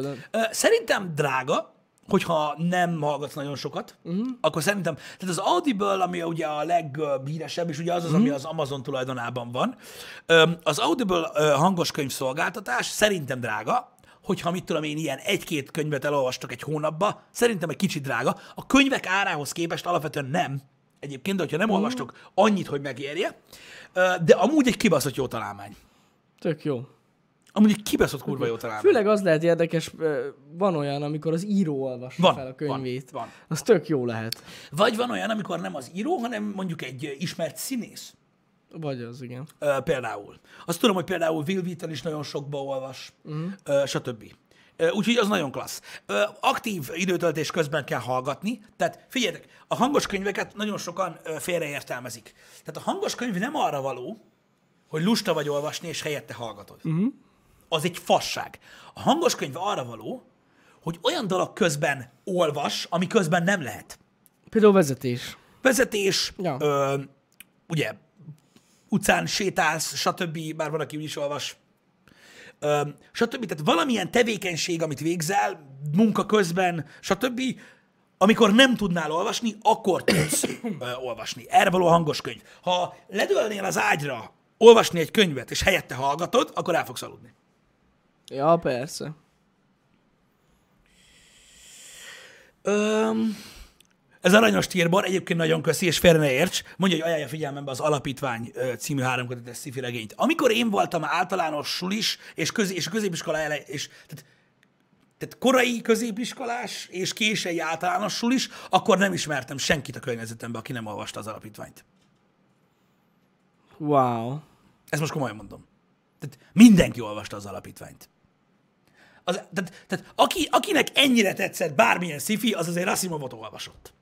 Szerintem drága, hogyha nem hallgatsz nagyon sokat, uh-huh. akkor szerintem, tehát az Audible, ami ugye a leghíresebb, és ugye az az, uh-huh. ami az Amazon tulajdonában van, az Audible hangos könyvszolgáltatás szerintem drága, hogyha mit tudom én, ilyen egy-két könyvet elolvastok egy hónapba, szerintem egy kicsit drága. A könyvek árához képest alapvetően nem, egyébként, de hogyha nem uh-huh. olvastok annyit, hogy megérje, de amúgy egy kibaszott jó találmány. Tök jó. Amúgy egy kibaszott kurva jó találmány. Főleg az lehet érdekes, van olyan, amikor az író olvassa van, fel a könyvét. Van, van. Az tök jó lehet. Vagy van olyan, amikor nem az író, hanem mondjuk egy ismert színész. Vagy az, igen. Uh, például. Azt tudom, hogy például Will Wheaton is nagyon sokba olvas, uh-huh. uh, stb. Uh, úgyhogy az nagyon klassz. Uh, aktív időtöltés közben kell hallgatni. Tehát figyeljetek, a hangos könyveket nagyon sokan uh, félreértelmezik. Tehát a hangos könyv nem arra való, hogy lusta vagy olvasni, és helyette hallgatod. Uh-huh. Az egy fasság. A hangos könyv arra való, hogy olyan dalok közben olvas, ami közben nem lehet. Például vezetés. Vezetés, ja. ö, ugye, utcán sétálsz, stb. Bár van, aki úgy is olvas. Ö, stb. Tehát valamilyen tevékenység, amit végzel, munka közben, stb. Amikor nem tudnál olvasni, akkor tudsz ö, olvasni. Erre való a hangos könyv. Ha ledölnél az ágyra olvasni egy könyvet, és helyette hallgatod, akkor el fogsz aludni. Ja, persze. Öm, Ez aranyos tírban, egyébként nagyon köszi, és félre ne érts, mondja, hogy ajánlja figyelmembe az Alapítvány című háromkötetes sci-fi regényt. Amikor én voltam általános sulis, és, közé, és középiskola elej, és tehát, tehát korai középiskolás, és késői általános sulis, akkor nem ismertem senkit a környezetembe, aki nem olvasta az Alapítványt. Wow. Ezt most komolyan mondom. Tehát mindenki olvasta az Alapítványt. Az, tehát tehát aki, akinek ennyire tetszett bármilyen sci-fi, az azért Asimovot olvasott.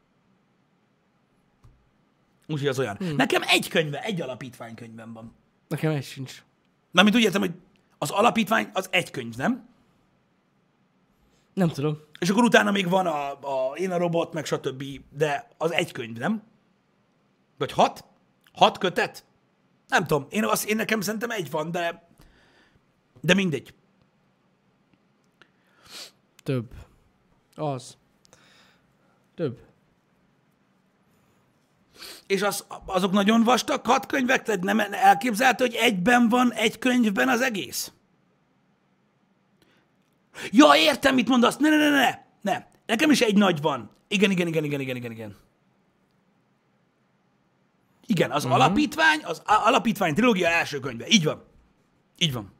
Úgyhogy az olyan. Hmm. Nekem egy könyve, egy Alapítvány könyvem van. Nekem egy sincs. Na, mint úgy értem, hogy az Alapítvány az egy könyv, nem? Nem tudom. És akkor utána még van a, a Én a robot, meg stb. De az egy könyv, nem? Vagy hat? Hat kötet? Nem tudom. Én, az, én nekem szerintem egy van, de, de mindegy. Több. Az. Több. És az, azok nagyon vastag hat könyvek, tehát nem elképzelhető, hogy egyben van, egy könyvben az egész? Ja, értem, mit mondasz. Ne, ne, ne, ne. ne. Nekem is egy nagy van. Igen, igen, igen, igen, igen, igen, igen. Igen, az uh-huh. alapítvány, az alapítvány trilógia első könyve. Így van. Így van.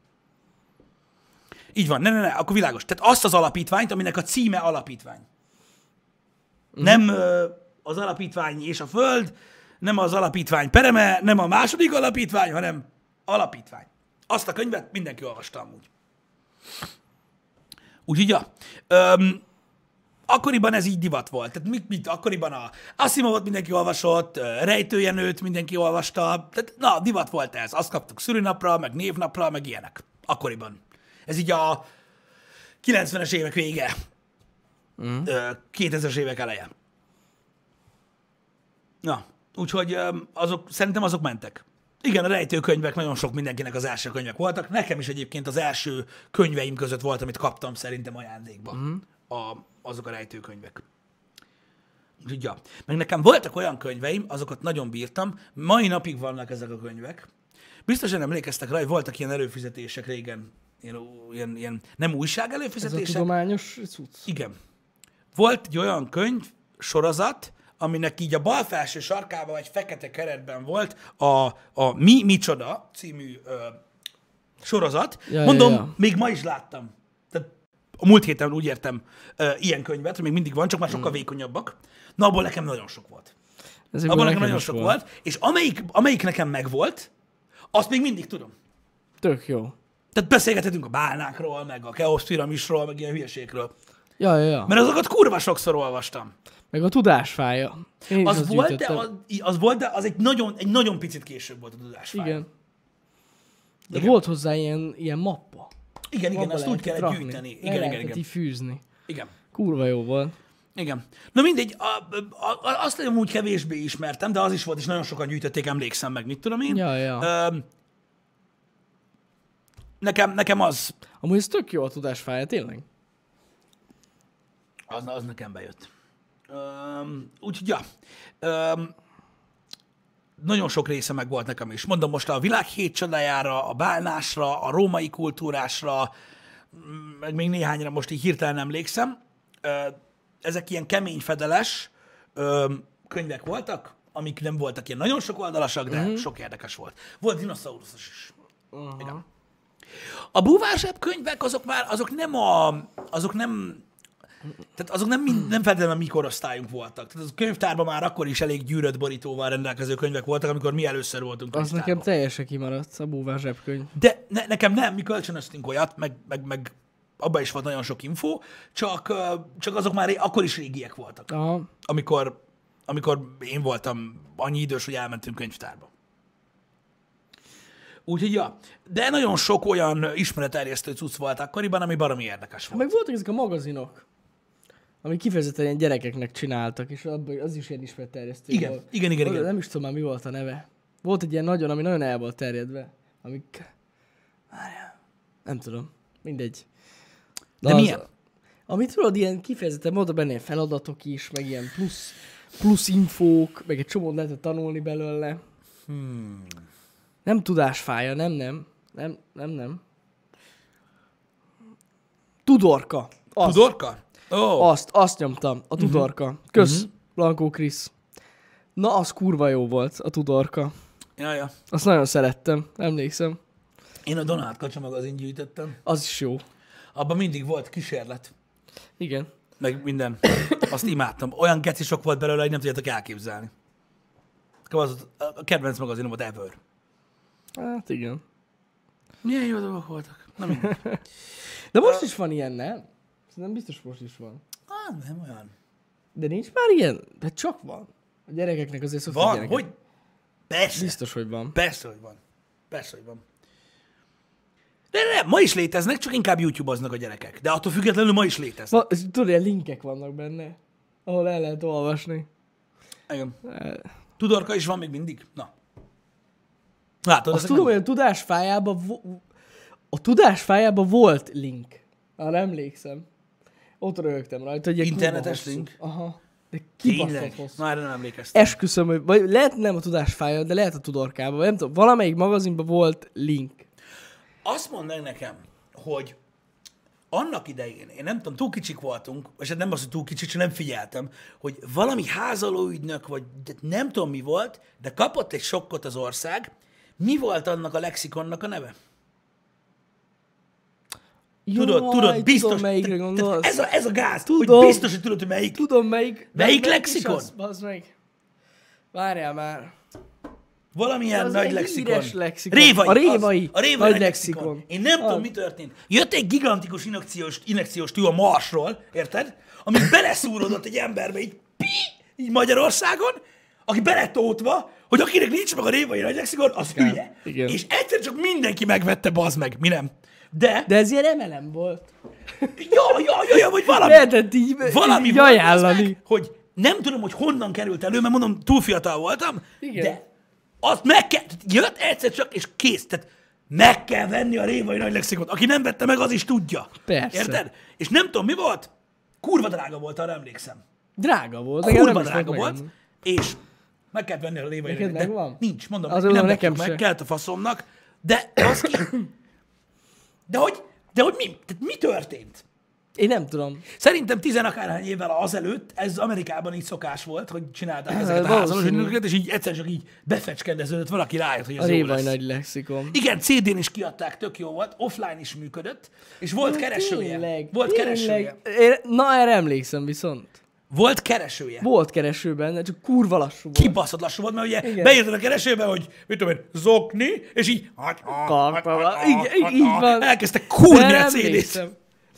Így van. Ne, ne, ne, akkor világos. Tehát azt az alapítványt, aminek a címe Alapítvány. Uh-huh. Nem... az Alapítvány és a Föld, nem az Alapítvány pereme, nem a második alapítvány, hanem Alapítvány. Azt a könyvet mindenki olvasta amúgy. Úgyhogy, ja. Öm, akkoriban ez így divat volt. Tehát mit, mit, akkoriban a Asimovot mindenki olvasott, Rejtőjenőt mindenki olvasta. Tehát, na, divat volt ez. Azt kaptuk szülőnapra, meg névnapra, meg ilyenek. Akkoriban. Ez így a kilencvenes évek vége. Mm. kétezres évek eleje. Na, úgyhogy azok, szerintem azok mentek. Igen, a Rejtőkönyvek nagyon sok mindenkinek az első könyvek voltak. Nekem is egyébként az első könyveim között volt, amit kaptam szerintem ajándékba. Mm. A, azok a Rejtőkönyvek. Úgyhogy, ja. Meg nekem voltak olyan könyveim, azokat nagyon bírtam. Mai napig vannak ezek a könyvek. Biztosan emlékeztek rá, hogy voltak ilyen előfizetések régen. Ilyen, ilyen, ilyen nem újság előfizetések. Ez a tudományos cucc. Igen. Volt egy olyan könyv, sorozat, aminek így a bal felső sarkában egy fekete keretben volt a, a Mi Micsoda című ö, sorozat. Ja, Mondom, ja, ja. még ma is láttam. Tehát a múlt héten úgy értem ö, ilyen könyvet, még mindig van, csak már sokkal vékonyabbak. Na, abból nekem nagyon sok volt. Ez abból nekem nagyon sok volt. volt. És amelyik, amelyik nekem megvolt, azt még mindig tudom. Tök jó. Tehát beszélgethetünk a bálnákról, meg a Keops piramisról, meg ilyen hülyeségről. Ja, ja, ja. Mert azokat kurva sokszor olvastam. Meg a tudásfája. Az, az, volt, de az, az volt, de az egy nagyon, egy nagyon picit később volt a tudásfája. Igen. De igen. Volt hozzá ilyen, ilyen mappa. Igen, igen, azt úgy kellett rakni, gyűjteni. Igen, igen, igen, igen. fűzni. Igen. Kurva jó volt. Igen. Na mindegy, a, a, a, azt nagyon úgy kevésbé ismertem, de az is volt, és nagyon sokan gyűjtötték, emlékszem meg, mit tudom én. Ja, ja. Ö, nekem, nekem az... Amúgy ez tök jó a tudásfája, tényleg. Az, az nekem bejött. Um, úgyhogy, ja, um, nagyon sok része meg volt nekem is. Mondom most a világ hét csodájára, a bálnásra, a római kultúrásra, meg még néhányra most így hirtelen emlékszem. Uh, ezek ilyen kemény fedeles um, könyvek voltak, amik nem voltak ilyen nagyon sok oldalasak, de uh-huh. sok érdekes volt. Volt dinoszauruszos is. Uh-huh. Igen. A búvásabb könyvek azok már, azok nem a, azok nem Tehát azok nem, mind, nem feltétlenül a mi korosztályunk voltak. Tehát az könyvtárban már akkor is elég gyűrött borítóval rendelkező könyvek voltak, amikor mi először voltunk az könyvtárban. Az nekem teljesen kimaradt, a búvás zsebkönyv. De ne, nekem nem, mi kölcsönöztünk olyat, meg, meg, meg abban is volt nagyon sok info, csak, csak azok már akkor is régiek voltak. Aha. Amikor, amikor én voltam annyi idős, hogy elmentünk könyvtárba. Úgyhogy, ja. De nagyon sok olyan ismeretterjesztő cucc volt akkoriban, ami baromi érdekes volt. Meg voltak ezek a magazinok, ami kifejezetten ilyen gyerekeknek csináltak, és az is ilyen ismeretterjesztő igen, volt. Igen, igen, igen. Nem is tudom már, mi volt a neve. Volt egy ilyen nagyon, ami nagyon el volt terjedve, amik... Nem tudom, mindegy. De, De az, milyen? Amit tudod, ilyen kifejezetten voltak benne ilyen feladatok is, meg ilyen plusz, plusz infók, meg egy csomót lehetett tanulni belőle. Hmm. Nem tudásfája, nem, nem. Nem, nem, nem. Tudorka. Azt. Tudorka? Oh. Azt, azt nyomtam, a tudorka. Kösz, uh-huh. Blanco Krisz. Na, az kurva jó volt, a Tudorka. Ja, ja. Azt nagyon szerettem, emlékszem. Én a Donát Kacsa magazin gyűjtöttem. Az is jó. Abban mindig volt kísérlet. Igen. Meg minden. Azt imádtam. Olyan geci sok volt belőle, hogy nem tudjátok elképzelni. Az a kedvenc magazinom volt ever. Hát igen. Milyen jó dolgok voltak. Na, de most a... is van ilyen, nem? Nem biztos most is van. Hát nem olyan. De nincs már ilyen? De csak van. A gyerekeknek azért szoktak van, gyerekek. Hogy? Persze. Biztos, hogy van. Persze, hogy van. Persze, hogy van. De nem, ma is léteznek, csak inkább YouTube-aznak a gyerekek. De attól függetlenül ma is léteznek. Ma, tudod, ilyen linkek vannak benne, ahol el lehet olvasni. Igen. Tudorka is van még mindig? Na. Látod, azt tudom, nem... hogy a tudás fájában vo... a tudás fájában volt link. Arra emlékszem. Ott röhögtem rajta. Hogy internetes link? Aha. De kibaszott hosszú. Na, erre nem emlékeztem. Esküszöm, hogy vagy lehet nem a tudás fájában, de lehet a Tudorkában. Nem tudom, valamelyik magazinban volt link. Azt mondd nekem, hogy annak idején, én nem tudom, túl kicsik voltunk, és nem az, hogy túl kicsik, nem figyeltem, hogy valami házalóügynök, vagy nem tudom mi volt, de kapott egy sokkot az ország. Mi volt annak a lexikonnak a neve? Jó, tudod, tudod, biztos, tudom, te, ez, a, ez a gáz, tudom, hogy biztos, hogy tudod, hogy melyik. Tudom, melyik. Melyik lexikon? Az, az meg. Várjál már. Valamilyen az nagy lexikon. lexikon. Révai, a révai. Az, a révai nagy lexikon. lexikon. Én nem ah. tudom, mi történt. Jött egy gigantikus injekciós, injekciós tű a Marsról, érted? Ami beleszúródott egy emberbe, így pii, így Magyarországon, aki beletótva, hogy akinek nincs meg a révai nagy lexikon, az igen, hülye. Igen. És egyszer csak mindenki megvette, bazd meg, mi nem. De... De ez ilyen emelem volt. Jaj, jaj, jaj, vagy valami. Lehetett így, valami így volt, meg, hogy nem tudom, hogy honnan került elő, mert mondom, túl fiatal voltam, igen. De azt meg kell, jött egyszer csak, és kész. Tehát meg kell venni a révai nagy lexikont. Aki nem vette meg, az is tudja. Persze. Érted? És nem tudom, mi volt? Kurva drága volt, arra emlékszem. Drága volt. Kurva drága volt, megvenni. És meg kell venni a révai nagy lexikont. Nincs, mondom, az nem mondom, nekem meg, kellett a faszomnak, de az ki... De hogy, de hogy mi, tehát mi történt? Én nem tudom. Szerintem tizenakárhány évvel azelőtt ez Amerikában így szokás volt, hogy csinálták hát, ezeket a házalos ügynököket, és így egyszer csak így befecskendeződött, valaki rájött, hogy ez jó lesz. A révai nagy lexikon. Igen, cé dén is kiadták, tök jó volt, offline is működött, és volt na, keresője. Tényleg, volt tényleg. keresője. Én, na, erre emlékszem viszont. Volt keresője. Volt keresőben, csak kurva lassú volt. Kibaszott lassú volt, mert ugye beírtad a keresőbe, hogy mit tudom én, zokni, és így... Így van. Elkezdtek kúrni a cé dét.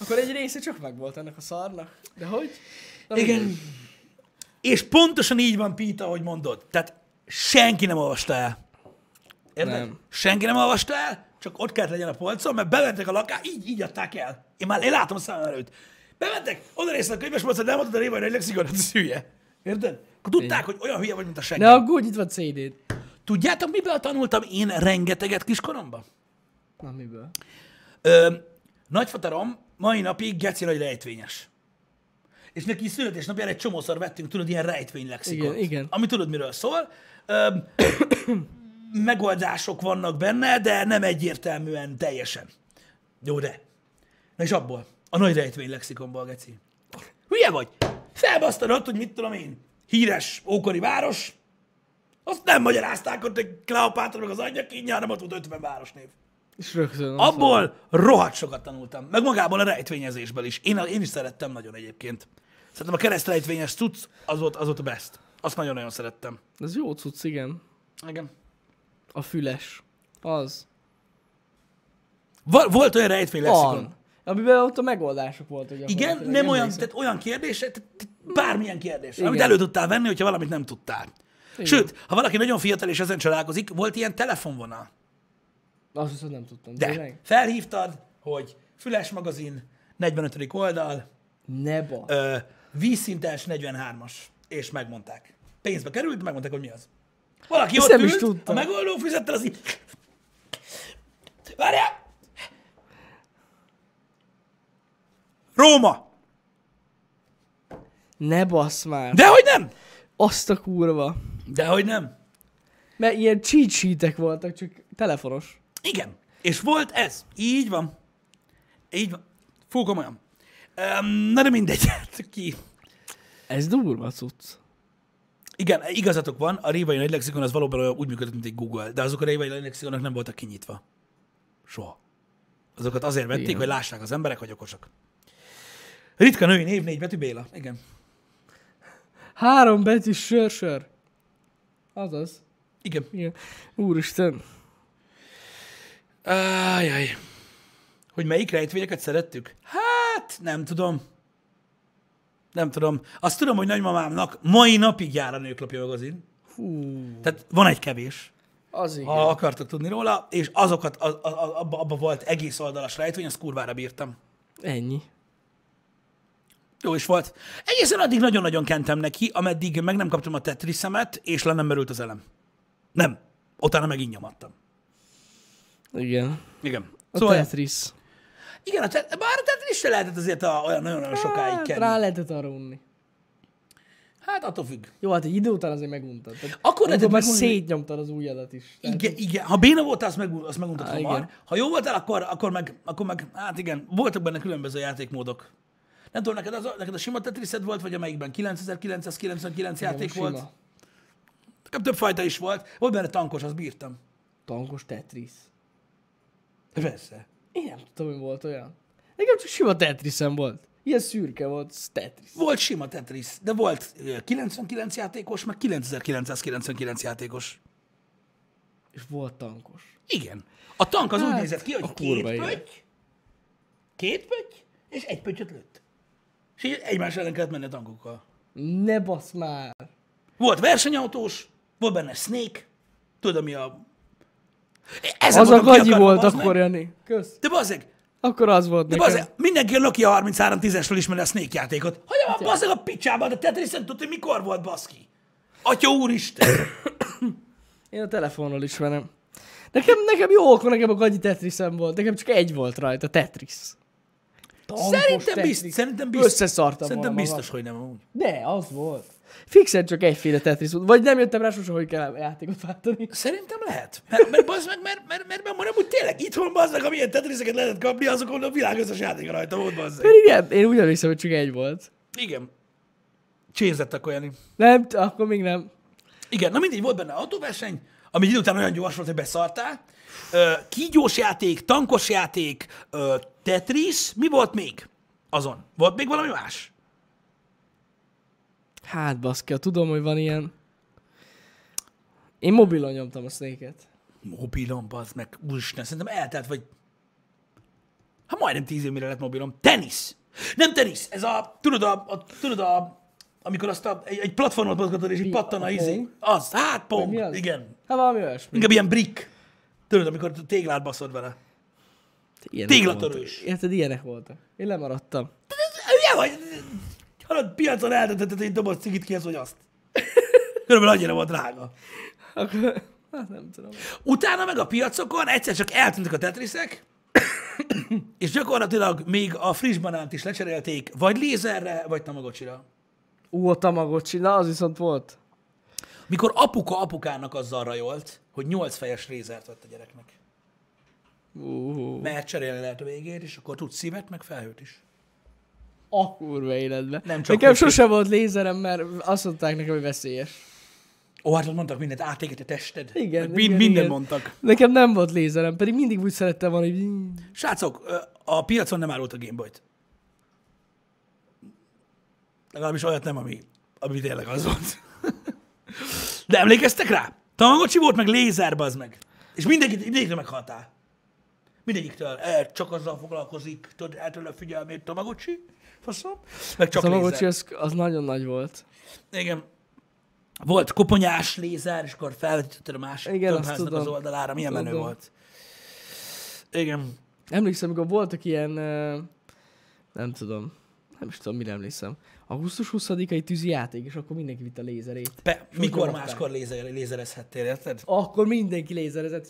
Akkor egy része csak meg volt ennek a szarnak. De hogy? Igen. És pontosan így van, Pita, ahogy mondod. Tehát senki nem olvasta el. Érted? Senki nem olvasta el, csak ott kellett legyen a polcon, mert bementek a laká, így, így adták el. Én már én látom a szám előtt. Bementek, oda részt a könyvesbolcot, nem adott a révai nagy lexikon, hát ez hülye. Érted? Akkor tudták, hogy olyan hülye vagy, mint a senki. Ne aggódj, itt van cé dét. Tudjátok, miből tanultam én rengeteget kiskoromban? Na, miből? Ö, nagyfatarom mai napig geci nagy rejtvényes. És neki születésnapjára egy csomószor vettünk, tudod, ilyen rejtvény lexikont. Igen, igen. Ami tudod, miről szól. Ö, megoldások vannak benne, de nem egyértelműen teljesen. Jó, de. Na és abból. A nagy rejtvény lexikonból, geci. Hülye vagy? Felbasztad ott, hogy mit tudom én, híres ókori város, azt nem magyarázták ott, hogy Kleopátra meg az anyja kínja, hanem ott volt ötven városnév. És rögtön. Abból rohadt sokat tanultam, meg magából a rejtvényezésből is. Én, én is szerettem nagyon egyébként. Szerintem a keresztrejtvényes cucc, az volt, az volt a best. Azt nagyon-nagyon szerettem. Ez jó cucc, igen. Igen. A füles. Az. Val- volt olyan rejtvény lexikon. Amiben ott a megoldások voltak. Igen, nem emlékszem. Olyan, tehát olyan kérdés, tehát bármilyen kérdés, igen. Amit elő tudtál venni, hogyha valamit nem tudtál. Igen. Sőt, ha valaki nagyon fiatal és ezen csodálkozik, volt ilyen telefonvonal. Azt viszont nem tudtam. De tényleg? Felhívtad, hogy Füles magazin, negyvenötödik oldal, Neba. Ö, vízszintes negyvenhármas, és megmondták. Pénzbe került, megmondták, hogy mi az. Valaki ezt ott ült, a megoldó füzettel az így... Várjál! Róma! Ne basz már! Dehogy nem! Azt a kurva! Dehogy nem! Mert ilyen cheat sheetek voltak, csak telefonos. Igen. És volt ez. Így van. Így van. Fú, komolyan. Um, na de mindegy. Ki. Ez durva cucc. Igen, igazatok van, a révai nagy lexikon az valóban olyan úgy működött, mint egy Google, de azok a révai nagy lexikonok nem voltak kinyitva. Soha. Azokat azért vették, igen, hogy lássák az emberek, hogy okosak. Ritka női név, négy betű Béla. Igen. Három betű sörsör. Azaz. Igen. Igen. Úristen. Ájjaj. Hogy melyik rejtvényeket szerettük? Hát, nem tudom. Nem tudom. Azt tudom, hogy nagymamámnak mai napig jár a Nőklapja magazin. Hú. Tehát van egy kevés. Az igen. Ha akartok tudni róla, és azokat, az, az, az, abba, abba volt egész oldalas rejtvény, azt kurvára bírtam. Ennyi. Jó is volt. Egészen addig nagyon-nagyon kentem neki, ameddig meg nem kaptam a Tetrisemet, és le nem merült az elem. Nem. Utána megint nyomattam. Igen. Igen. A szóval Tetris. Igen, a te- bár a Tetris se lehetett azért a, olyan nagyon-nagyon sokáig hát, kenni. Rá lehetett arra unni. Hát attól függ. Jó, hát egy idő után azért meguntad. Tehát akkor lehetett megunni. Szétnyomtad az újadat is. Tehát... Igen, igen. Ha béna voltál, azt, meg, azt meguntad Há, hamar. Igen. Ha jó voltál, akkor, akkor, meg, akkor meg, hát igen, voltak benne különböző játékmódok. Nem tudom, neked, az, neked a sima Tetrised volt, vagy amelyikben kilencezer-kilencszázkilencvenkilenc igen, játék volt? Több, több fajta is volt. Volt benne tankos, azt bírtam. Tankos Tetris? Persze. Én nem tudom, hogy volt olyan. Nekem csak sima Tetrisem volt. Ilyen szürke volt Tetris. Volt sima Tetris, de volt kilencvenkilenc játékos, meg kilencezer-kilencszázkilencvenkilenc játékos. És volt tankos. Igen. A tank az hát, úgy nézett ki, hogy két pötty, két pötty, és egy pöttyöt lőtt. És így egymás ellen kellett menni a tankokkal. Ne basz már! Volt versenyautós, volt benne Snake, tudod, ami a... Ezen az a gagyi volt akkor, Jani. Kösz. De bazzeg. Akkor az volt de nekem. Bazzeg, mindenki a Nokia harminchárom tízesről ismeri a Snake játékot. Hagyom a bazzeg a picsába, de Tetriszen tudta, hogy mikor volt baszki. Atya úristen. Én a telefonról ismerem. Nekem, nekem jó, akkor nekem a gagyi Tetriszen volt. Nekem csak egy volt rajta, Tetris. Szerintem, tetris. Bizt, szerintem biztos. Összeszartam szerintem volna biztos, magam. Hogy nem amúgy. De, az volt. Fixen csak egyféle Tetris volt. Vagy nem jöttem rá sose, hogy kell játékot váltani. Szerintem lehet. Mert, mert bazd meg, mert, mert, mert, mert mondom, hogy tényleg itthon bazd meg, amilyen Tetriseket lehetett kapni, azokon a világ összes játéka rajta volt bazd meg. Igen, én úgy emlékszem, hogy csak egy volt. Igen. Csézettek olyan. Nem, akkor még nem. Igen, na mindig volt benne autóverseny, ami egy idő után olyan gyors volt, hogy beszartál. Kígyós játék, tankos játék, Tetris, mi volt még azon? Volt még valami más? Hát baszki, tudom, hogy van ilyen. Én mobilon nyomtam a Snake-et. Mobilon, bazd meg, úristen, szerintem eltelt vagy... Ha majdnem tíz év mire lett mobilom. Tenisz! Nem tenisz, ez a, tudod a, a, tudod a amikor azt a, egy, egy platformot mozgatod, és így pattan a izé. Az, hát pong, igen. Hát valami olyasmi. Inkább ilyen brick. Tudod, amikor téglát baszod vele. Téglatörős. Érted, ilyenek voltak. Én lemaradtam. Ilyen vagy... Hallod, piacon eltöntetett egy doboz cigit ki, hogy azt. Körülbelül annyira volt drága. Akkor, hát nem tudom. Utána meg a piacokon egyszer csak eltűntek a Tetriszek, és gyakorlatilag még a friss banánt is lecserélték, vagy lézerre, vagy Tamagotchira. Ú, a Tamagotchi, na az viszont volt. Mikor apuka apukának azzal rajolt, hogy nyolc fejes lézert vett a gyereknek. Uh. Mert cserélni lehet a végét, és akkor tudsz szívet, meg felhőt is. A kurva életben. Nekem sose volt lézerem, mert azt mondták nekem, hogy veszélyes. Ó, hát ott mondtak mindent, átéget a tested. Igen. Mind, igen minden igen. Mondtak. Nekem nem volt lézerem, pedig mindig úgy szerettem volna, hogy... Srácok, a piacon nem árult a Gameboy-t. Legalábbis olyat nem, ami, ami tényleg az volt. De emlékeztek rá? Tamagotchi volt, meg lézer, bazd meg. És mindenkit, mindenkitől meghaltál. Mindegyiktől. E, csak azzal foglalkozik, tudod, eltörle figyelmét Tamagotchi. Faszom. Meg csak a Tamagotchi az, az nagyon nagy volt. Igen. Volt koponyás lézer, és akkor felvetítetted a másik tömbháznak az oldalára. Milyen menő volt. Igen. Emlékszem, amikor voltak ilyen, nem tudom, nem is tudom, mire emlékszem. augusztus huszadika tűzi játék, és akkor mindenki vitt a lézerét. Pe, mikor máskor lézer, lézerezhettél, érted? Akkor mindenki lézerezett.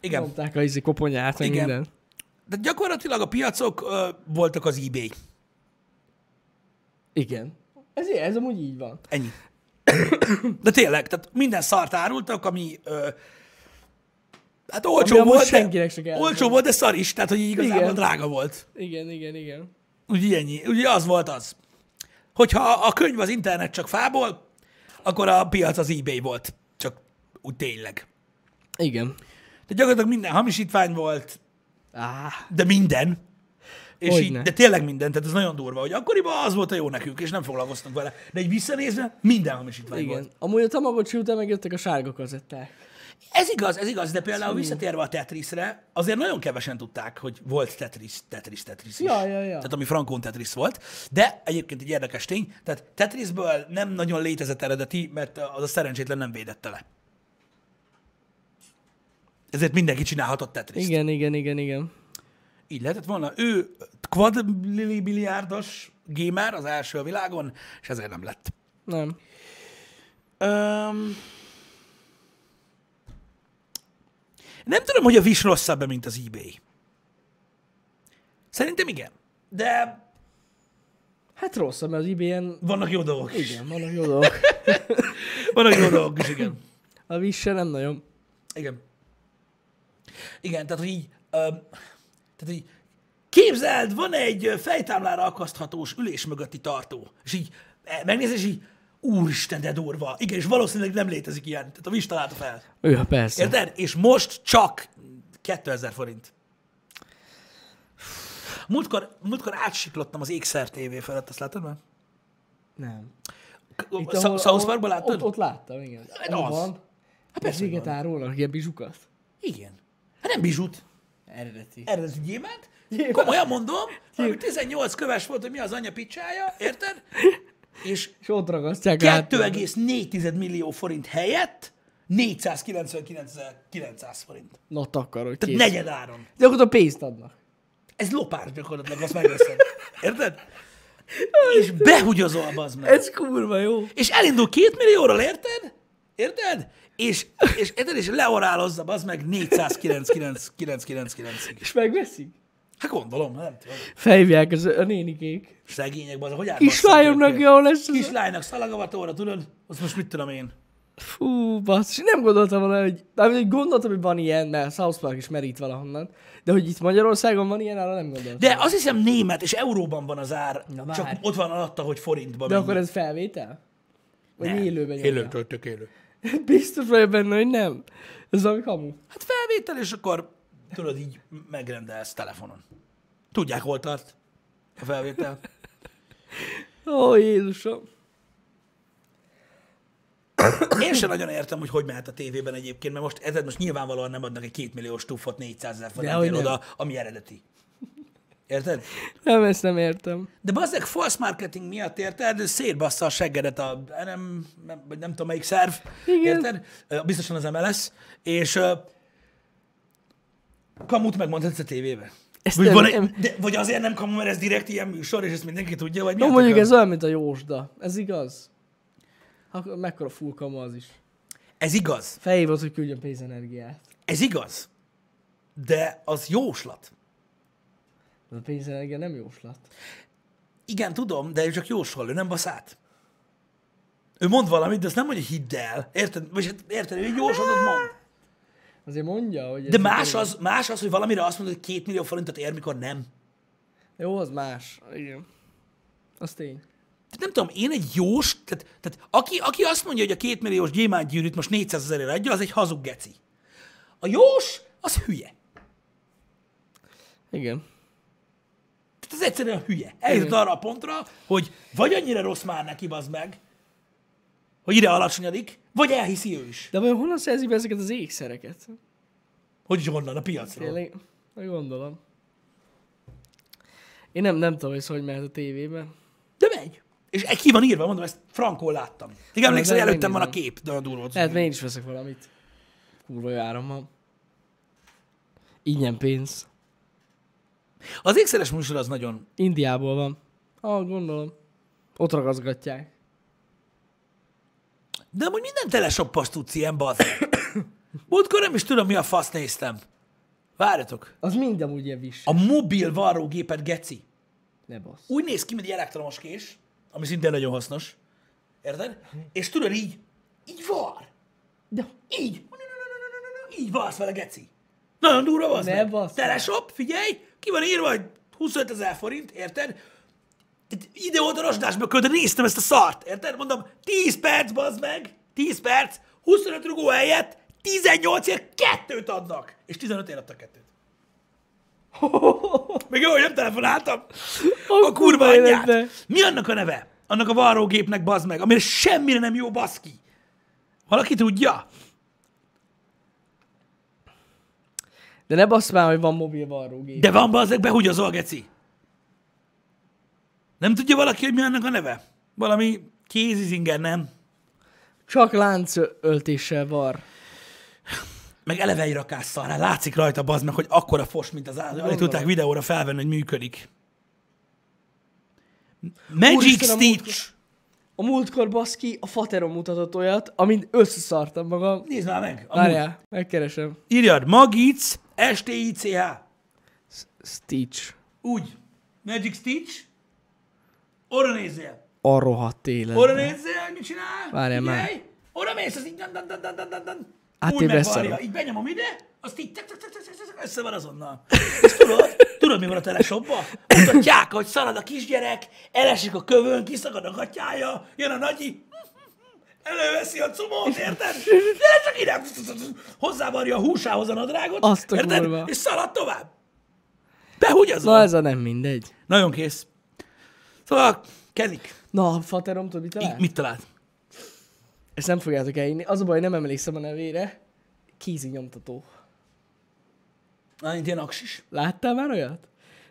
Igen. Mondták a izi koponyát, meg minden. De gyakorlatilag a piacok ö, voltak az eBay. Igen. Ez, ez amúgy így van. Ennyi. De tényleg, tehát minden szart árultak, ami ö, hát olcsó ami volt, senkinek de, olcsó volt, de szar is, tehát hogy igazából igen. Drága volt. Igen, igen, igen. Úgy ennyi. Ugye az volt az. Hogyha a könyv az internet csak fából, akkor a piac az eBay volt. Csak úgy tényleg. Igen. De gyakorlatilag minden hamisítvány volt, ah. de minden. És így, de tényleg minden, tehát ez nagyon durva, hogy akkoriban az volt a jó nekünk, és nem foglalkoztunk vele. De egy visszanézve minden hamisítvány igen. volt. Amúgy a Tamagotchi után megjöttek a sárga kazetták. Ez igaz, ez igaz, de például visszatérve a Tetrisre, azért nagyon kevesen tudták, hogy volt Tetris, Tetris, Tetris is. Ja, ja, ja. Tehát ami frankon Tetris volt, de egyébként egy érdekes tény, tehát Tetrisből nem nagyon létezett eredeti, mert az a szerencsétlen nem védette le. Ezért mindenki csinálhatott Tetriszt. Igen, igen, igen, igen. Így lehetett volna. Ő quadrilliárdos gamer az első a világon, és ezért nem lett. Nem. Um, nem tudom, hogy a Wish rosszabb-e, mint az eBay. Szerintem igen, de... Hát rosszabb, mert az eBay-en... Vannak jó dolgok is. Igen, vannak jó dolgok. vannak jó dolgok is, igen. A Wish-en nem nagyon. Igen. Igen, tehát hogy így... Um, Tehát így, képzeld, van egy fejtámlára akaszthatós ülés mögötti tartó. És így megnézed, és így, úristen, de durva. Igen, és valószínűleg nem létezik ilyen. Tehát a Wish találta fel. Ja, persze. Érted? És most csak kétezer forint. Múltkor, múltkor átsiklottam az Ékszer té vé felett, azt látod már? Nem. South Parkban láttad? Ott, ott láttam, igen. Hát az. Van. Hát persze, hogy van. Árulnak ilyen bizsukat. Igen. Hát nem bizsut. Eredeti. Eredeti gyémánt. gyémánt. Komolyan mondom, hogy tizennyolc köves volt, hogy mi az anya picsája, érted? És, és ott ragasztják kettő egész négy millió forint helyett négyszázkilencvenkilencezer-kilencszáz forint. Na takarod. Tehát negyed áron. De akkor a pénzt adnak. Ez lopár gyakorlatilag, azt megveszed. Érted? És behugyozol, bazd meg. Ez kurva jó. És elindul két millióról, érted? Érted? És, és, és leorálozza, az meg négyszázkilencvenkilenc kilencszázkilencvenkilenc. És megveszik? Hát gondolom, nem tudom. Fejvják az a nénikék. Szegények, bazza, hogy átbasszak őket? Kislányomnak jó lesz. Kislánynak szalagavatóra, tudod? Azt most mit tudom én? Fú, bassz, és nem gondoltam volna, hogy... Mármint, gondoltam, hogy van ilyen, mert South Park is merít valahonnan. De hogy itt Magyarországon van ilyen, arra nem gondoltam. De azt hiszem német, és euróban van az ár. Na, csak ott van alatta, hogy forintban. De mennyi. Akkor ez felvétel? Vagy nem. Élőben élőtől, tök élő. Biztos vagy benne, hogy nem. Ez valami kamu. Hát felvétel, és akkor tudod, így megrendelsz telefonon. Tudják, hol tart a felvétel. Ó, Jézusom. Én sem nagyon értem, hogy hogy mehet a tévében egyébként, mert most, ezért most nyilvánvalóan nem adnak egy kétmilliós tuffot négyszázezer forintért oda, ami eredeti. Érted? Nem, ezt nem értem. De bazdek, false marketing miatt, érted? Szétbassza a seggedet a nem, nem, nem tudom melyik szerv. Igen. Érted? Biztosan az em el es. És uh, kamut megmondhatsz a tévébe. Vagy, nem, egy, de, vagy azért nem kamu, mert ez direkt ilyen műsor, és ezt mindenki tudja, vagy no, miért? Mondjuk ez olyan, mint a jósda. Ez igaz. Akkor mekkora full kamu az is. Ez igaz. Felhívod, hogy küldjön pénzenergiát. Ez igaz. De az jóslat. A pénzenergia nem jóslat. Igen, tudom, de ő csak jósol, ő nem basz át. Ő mond valamit, de azt nem mondja, hogy hidd el. Érted? Vagy hát, érted, ő egy jóslatot mond. Azért mondja, hogy... De más az, más az, hogy valamire azt mondod, hogy két millió forintot ér, mikor nem. Jó, az más. Igen. Az tény. Nem tudom, én egy jós... Tehát, tehát aki, aki azt mondja, hogy a két milliós gyémántgyűrűt most négyszázezerért adja, az egy hazug geci. A jós, az hülye. Igen. Ez egyszerűen hülye. Eljutott arra a pontra, hogy vagy annyira rossz már neki, bazd meg, hogy ide alacsonyodik, vagy elhiszi ő is. De vajon honnan szerzik be ezeket az ékszereket? Hogy is honnan? A piacról? Tényleg, gondolom. Én nem, nem tudom, hogy hogy mehet a tévében. De megy. És ki van írva, mondom, ezt frankon láttam. Igen, emlékszel, előttem van a kép, de a durva. Hát én is veszek valamit. Kurva jó árammal. Ingyen pénz. Az ékszeres műsor az nagyon... Indiából van. Ah, gondolom. Ott ragaszgatják. De amúgy minden teleshoppos tudsz ilyen, bazd. Múltkor nem is tudom, mi a fasz néztem. Várjatok. Az mind amúgy ilyen viss. A mobil varrógépet, geci. Ne basz. Úgy néz ki, mint egy elektromos kés, ami szintén nagyon hasznos. Érted? És tudod így, így var. De. Így. Így varsz vele, geci. Nagyon durva, bazd. Ne basz. Teleshop, figyelj. Ki van írva, hogy huszonötezer forint, érted? ide oda rozsdásba költ, néztem ezt a szart, érted? Mondom, tíz perc, bazd meg, tíz perc, huszonöt rugó helyett, tizennyolcért kettőt adnak, és tizenötért adtak kettőt. Még jó, hogy nem telefonáltam. A, a kurva anyját. Mi annak a neve? Annak a varrógépnek, bazd meg, amire semmire nem jó, baszki. Valaki tudja? De ne basz már, hogy van mobil varrógép. De van, bazd meg, behugyazol, geci. Nem tudja valaki, hogy mi annak a neve? Valami kézizinger, nem? Csak láncöltéssel var. Meg elevei rakásszal rá. Látszik rajta, bazd meg, hogy akkora fos, mint az állat. Alig tudták videóra felvenni, hogy működik. Magic Stitch! A múltkor, a múltkor baszki, a faterom mutatott olyat, amint összeszartam magam. Nézd már meg! Várjál, megkeresem. Írjad, Magic S T I C H. Stitch. Úgy. Magic Stitch. Orra nézzél. A rohadt élet. Orra nézzél, hogy mit csinál? Várjál már. Orra mész, az így dan dan dan dan dan dan. Úgy megvarja, így benyomom ide, azt így tak, tak, tak, tak, tak, össze van azonnal. Ezt tudod? Tudod, mi van a teleshopban? Mutatják, hogy szalad a kisgyerek, elesik a kövön, kiszakad a gatyája, jön a nagyi, előveszi a cumót, érted? De csak ide, hozzávarja a húsához a nadrágot, érted? És szalad tovább. Behugyazol. Na ez a nem mindegy. Nagyon kész. Szóval, kedik. Na, faterom, tudod, mit talált? Mit talált? Ezt nem fogjátok elinni. Az a baj, nem emlékszem a nevére. Kézi nyomtató. Na, mint ilyen aksis. Láttál már olyat?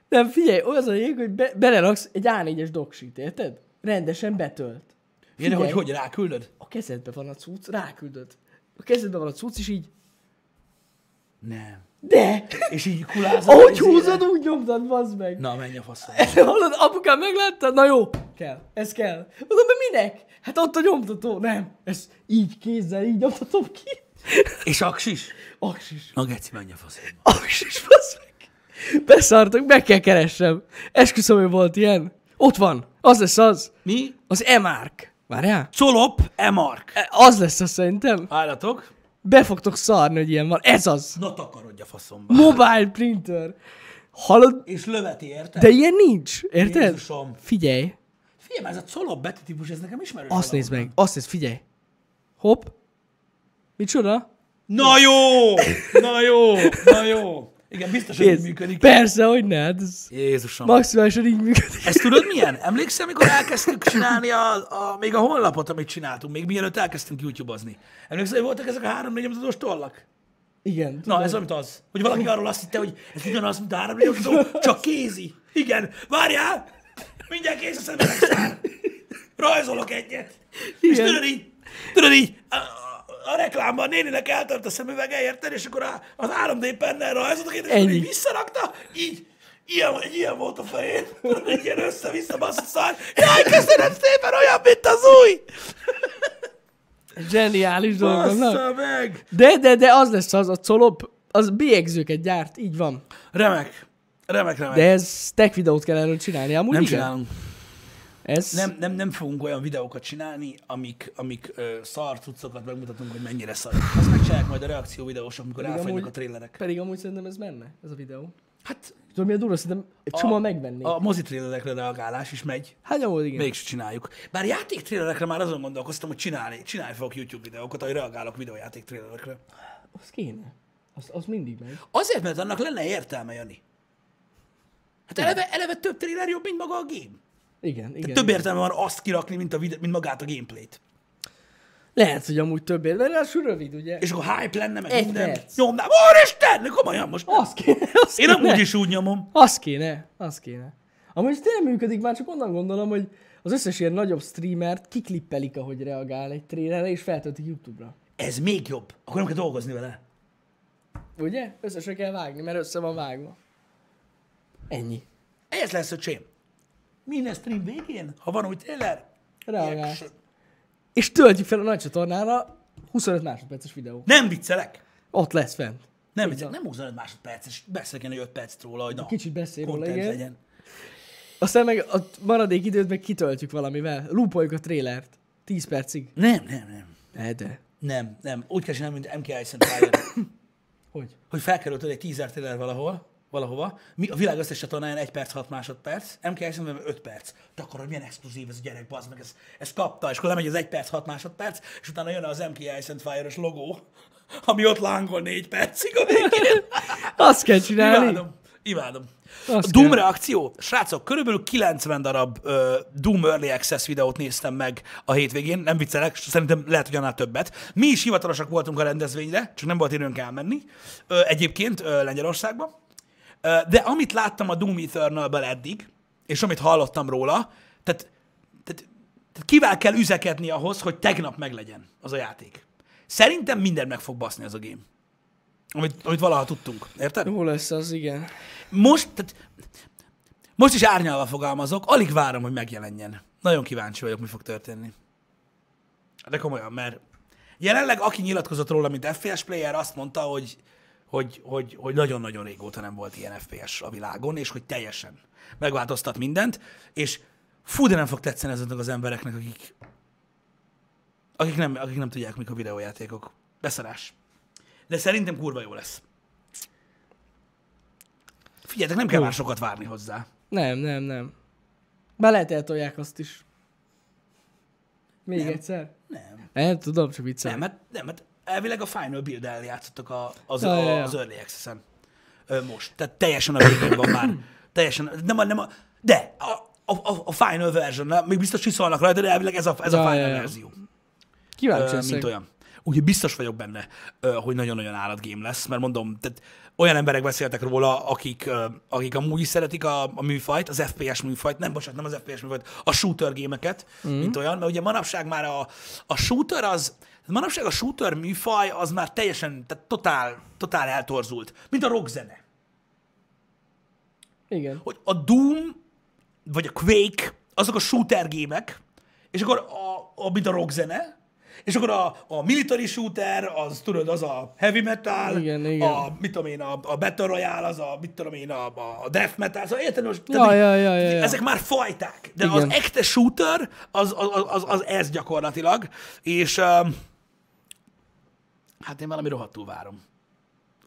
Nem, figyelj, olyan az a lényeg, hogy be, beleraksz egy á négyes doksit, érted? Rendesen betölt. Figyelj, hogy hogy ráküldöd? A kezedbe van a cucc, ráküldöd. A kezedbe van a cucc, és így... Nem. De! És így kulázod. Ahogy húzod, úgy nyomtad, bazd meg. Na, menj a faszom. Hallod, apukám, megláttad? Na jó, kell. Ez kell. Mondom, de minek? Hát ott a nyomtató. Nem. Ez így kézzel, így nyomtatom ki. És aksis? Aksis. Na, geci, menj a faszom. Aksis, bazd meg. Beszartok, meg kell keressem. Esküszöm, hogy volt ilyen. Ott van. Az lesz az. Mi? Az e-mark. Várjál. Colop e-mark. Az lesz az, szerintem. Álljatok. Be fogtok szarni, hogy ilyen van. Ez az. Na takarodj a faszomba. Mobile printer. Hallod? És löveti, érted? De ilyen nincs, érted? Jézusom. Figyelj. Figyelj, ez a colop betitípus, ez nekem ismerős. Azt nézd meg, azt nézd, figyelj. Hopp. Micsoda? Na jó! Na jó! Na jó! Igen, biztos, hogy így működik. Persze, hogy ne. Ez Jézusom. Maximálisan így működik. Ezt tudod milyen? Emlékszel, amikor elkezdtünk csinálni a, a, még a honlapot, amit csináltunk, még mielőtt elkezdtünk YouTube-ozni? Emlékszel, hogy voltak ezek a három-négy nyomtatós tollak? Igen. Tudom. Na, ez amit az. Hogy valaki arról azt hitte, hogy ez ugyanaz, mint a három-négy nyomtató, csak kézi. Igen. Várjál! Mindjárt kész a szemüvegszár. Rajzolok egyet. Igen. És tudod így, tudod így, a reklámban a néninek eltört a szemüvege, érted, és akkor a, az három dé pennel rajzoltak, és akkor így visszarakta, így, ilyen, ilyen volt a fején, egy ilyen össze-vissza bassza szár. Jaj, köszönöm szépen, olyan, mint az új! Zseniális dolgoznak. meg! De, de, de az lesz az, a colop, az bélyegzőket gyárt, így van. Remek, remek, remek. De ez tech videót kell erről csinálni, amúgy nem igen? Csinálunk. Ez... Nem, nem, nem fogunk olyan videókat csinálni, amik, amik ö, szar cuccokat megmutatunk, hogy mennyire szar. Azt megcsinálják majd a reakció videósok, amikor elfogynak a trélerek. Pedig amúgy szerintem ez menne, ez a videó. Hát... Tudom, mi a durva, szerintem egy csomó megvennék. A mozi trélerekre reagálás is megy. Hát amúgy igen. Mégis csináljuk. Bár játék trélerekre már azon gondolkoztam, hogy csinálni, csinálni fogok YouTube videókat, ahogy reagálok videójáték trélerekre. Az kéne. Az, az mindig megy. Azért, mert annak lenne értelme, Jani. Hát eleve, eleve több tréler jobb, mint maga a game. Igen, igen, több igen. Értelme van azt kirakni, mint, a videó, mint magát a gameplayt. Lehet, hogy amúgy több értelme, mert az rövid, ugye? És akkor hype lenne, meg egy minden. Perc. Nyomnám. Úristen! Komolyan most. Azt kéne, azt Én amúgy is úgy nyomom. Azt kéne, azt kéne. Amúgy tényleg működik, már csak onnan gondolom, hogy az összes ilyen nagyobb streamert kiklippelik, ahogy reagál egy trélerre, és feltöltik YouTube-ra. Ez még jobb. Akkor nem kell dolgozni vele. Ugye? Összesen kell vágni, mert össze van vágva. Ennyi. Ez lesz a csém. Minden stream végén, ha van új trailer, reagálsz. És töltjük fel a nagy csatornára huszonöt másodperces videó. Nem viccelek. Ott lesz fent. Nem viccelek, nem huszonöt másodperces, beszélek én, hogy öt perc róla, hogy na, kicsit beszélj róla, igen. Legyen. Aztán meg a maradék időt meg kitöltjük valamivel, lúpoljuk a trailert, tíz percig. Nem, nem, nem. Ne, de. Nem, nem, úgy kell csinálni, mint M K Ice and Fire. Hogy? Hogy felkerültöd egy teaser trailer valahol, valahova. Mi a világ összes csatornáján egy perc, hat másodperc, em ká es-ben öt perc. Te akarod, milyen exkluzív ez a gyerek, bazd meg, ezt, ezt kapta, és akkor lemegy az egy perc, hat másodperc, és utána jön az em ká es and Fire-os logó, ami ott lángol négy percig a végén. Azt kell csinálni. Imádom. Imádom. Azt Doom kell. Reakció. Srácok, körülbelül kilencven darab uh, Doom Early Access videót néztem meg a hétvégén. Nem viccelek, szerintem lehet, hogy annál többet. Mi is hivatalosak voltunk a rendezvényre, csak nem volt időnk elmenni. Uh, egyébként uh, Lengyelországban. Uh, de amit láttam a Doom Eternal-ből eddig, és amit hallottam róla, tehát, tehát, tehát kivel kell üzeketni ahhoz, hogy tegnap meglegyen az a játék. Szerintem minden meg fog baszni az a game. Amit, amit valaha tudtunk. Érted? Jó lesz az, igen. Most, tehát, most is árnyalva fogalmazok, alig várom, hogy megjelenjen. Nagyon kíváncsi vagyok, mi fog történni. De komolyan, mert jelenleg aki nyilatkozott róla, mint ef pé es player, azt mondta, hogy, hogy, hogy, hogy nagyon-nagyon régóta nem volt ilyen ef pé es a világon, és hogy teljesen megváltoztat mindent, és fú, de nem fog tetszeni azoknak az embereknek, akik, akik, nem, akik nem tudják, mik a videójátékok. Beszarás. De szerintem kurva jó lesz. Figyeljetek, nem kell már sokat várni hozzá. Nem, nem, nem. Bár lehet eltolják azt is. Még nem. egyszer? Nem. Nem tudom, csak viccelni. Nem, mert nem, mert elvileg a Final Build-el játszottak a, az, ja, a, ja, ja. az Early Access-en most. Tehát teljesen a végén van már. Teljesen, nem a, nem a, de a, a, a Final version, még biztos csiszolnak rajta, de elvileg ez a, ez ja, a Final ja, ja. verzió. Kíváncsi Ö, mint olyan. Úgyhogy biztos vagyok benne, hogy nagyon-nagyon állatgém lesz, mert mondom, tehát olyan emberek beszéltek róla, akik, akik amúgy is szeretik a, a műfajt, az ef pé es műfajt, nem, bocsánat, nem az ef pé es műfajt, a shooter gémeket, mm. mint olyan, mert ugye manapság már a, a shooter az, manapság a shooter műfaj az már teljesen, tehát totál, totál eltorzult, mint a rockzene. Igen. Hogy a Doom, vagy a Quake, azok a shooter gémek, és akkor a, a, mint a rockzene, és akkor a, a military shooter, az tudod, az a heavy metal, igen, igen. a mit tudom én, a, a battle royale, az a mit tudom én, a, a death metal, szóval érted, most, ja, ja, ja, ja, ja. ezek már fajták, de igen. az echte shooter, az, az, az, az ez gyakorlatilag, és uh, hát én valami rohadtul várom.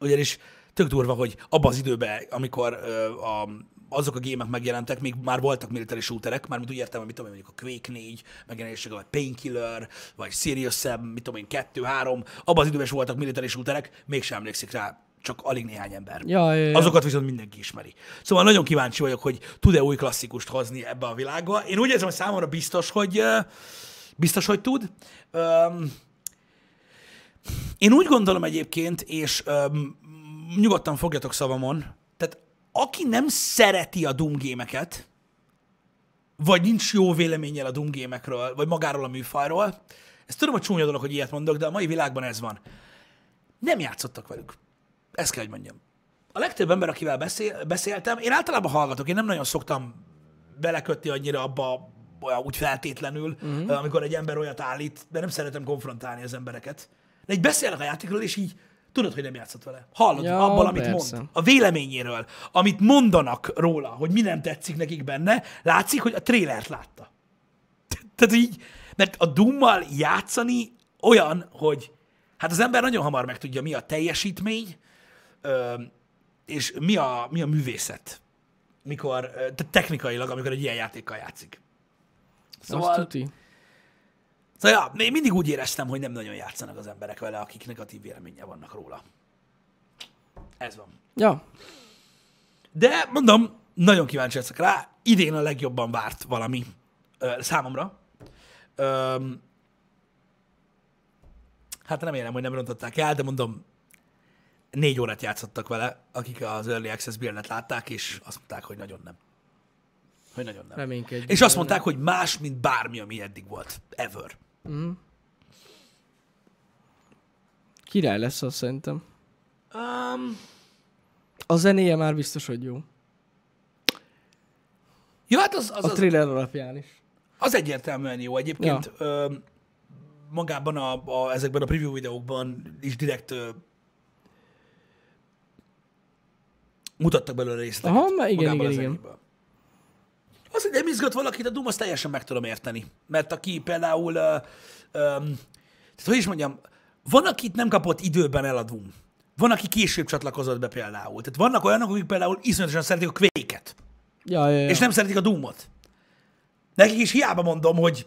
Ugyanis tök durva, hogy abban az időben, amikor uh, a azok a gémek megjelentek, még már voltak military shooterek, mármint úgy értem, hogy mit tudom én, mondjuk a Quake négy megjelenésége, vagy Painkiller, vagy Serious Sam, mit tudom én, kettő, három, abban az időben is voltak military shooterek, mégsem emlékszik rá, csak alig néhány ember. Ja, ja, ja. Azokat viszont mindenki ismeri. Szóval nagyon kíváncsi vagyok, hogy tud-e új klasszikust hozni ebbe a világba. Én úgy érzem, hogy számomra biztos, hogy biztos, hogy tud. Én úgy gondolom egyébként, és nyugodtan fogjatok szavamon, tehát aki nem szereti a Doom gémeket, vagy nincs jó véleménnyel a Doom gémekről, vagy magáról a műfajról, ezt tudom, hogy csúnya dolog, hogy ilyet mondok, de a mai világban ez van. Nem játszottak velük. Ezt kell, hogy mondjam. A legtöbb ember, akivel beszél, beszéltem, én általában hallgatok, én nem nagyon szoktam belekötni annyira abba, olyan úgy feltétlenül, mm-hmm. amikor egy ember olyat állít, de nem szeretem konfrontálni az embereket. De így beszélnek a játékról, és így tudod, hogy nem játszott vele. Hallod ja, abból, amit persze. mond. A véleményéről, amit mondanak róla, hogy mi nem tetszik nekik benne, látszik, hogy a trélert látta. Tehát így, mert a Doommal játszani olyan, hogy hát az ember nagyon hamar megtudja, mi a teljesítmény, és mi a, mi a művészet, mikor, technikailag, amikor egy ilyen játékkal játszik. Szóval... Szóval ja, én mindig úgy éreztem, hogy nem nagyon játszanak az emberek vele, akik negatív véleménye vannak róla. Ez van. Ja. De mondom, nagyon kíváncsi leszek rá. Idén a legjobban várt valami ö, számomra. Ö, hát remélem, hogy nem rontották el, de mondom, négy órát játszottak vele, akik az Early Access build-et látták, és azt mondták, hogy nagyon nem. Hogy nagyon nem. Reménykedj, és azt mondták, nem. hogy más, mint bármi, ami eddig volt. Ever. Mm. Király lesz az, szerintem. Um, a zenéje már biztos, hogy jó. Ja, hát az, az, a trailer alapján is. Az egyértelműen jó. Egyébként ja. ö, magában a, a, ezekben a preview videókban is direkt ö, mutattak belőle részleteket. Aha, igen, igen, igen. Az, hogy nem izgat valakit a Doom, azt teljesen meg tudom érteni. Mert aki például, uh, um, tehát hogy is mondjam, van, akit nem kapott időben el a Doom. Van, aki később csatlakozott be például. Tehát vannak olyanok, akik például iszonyatosan szeretik a Quake-et. Ja, ja, ja. És nem szeretik a Doom-ot. Nekik is hiába mondom, hogy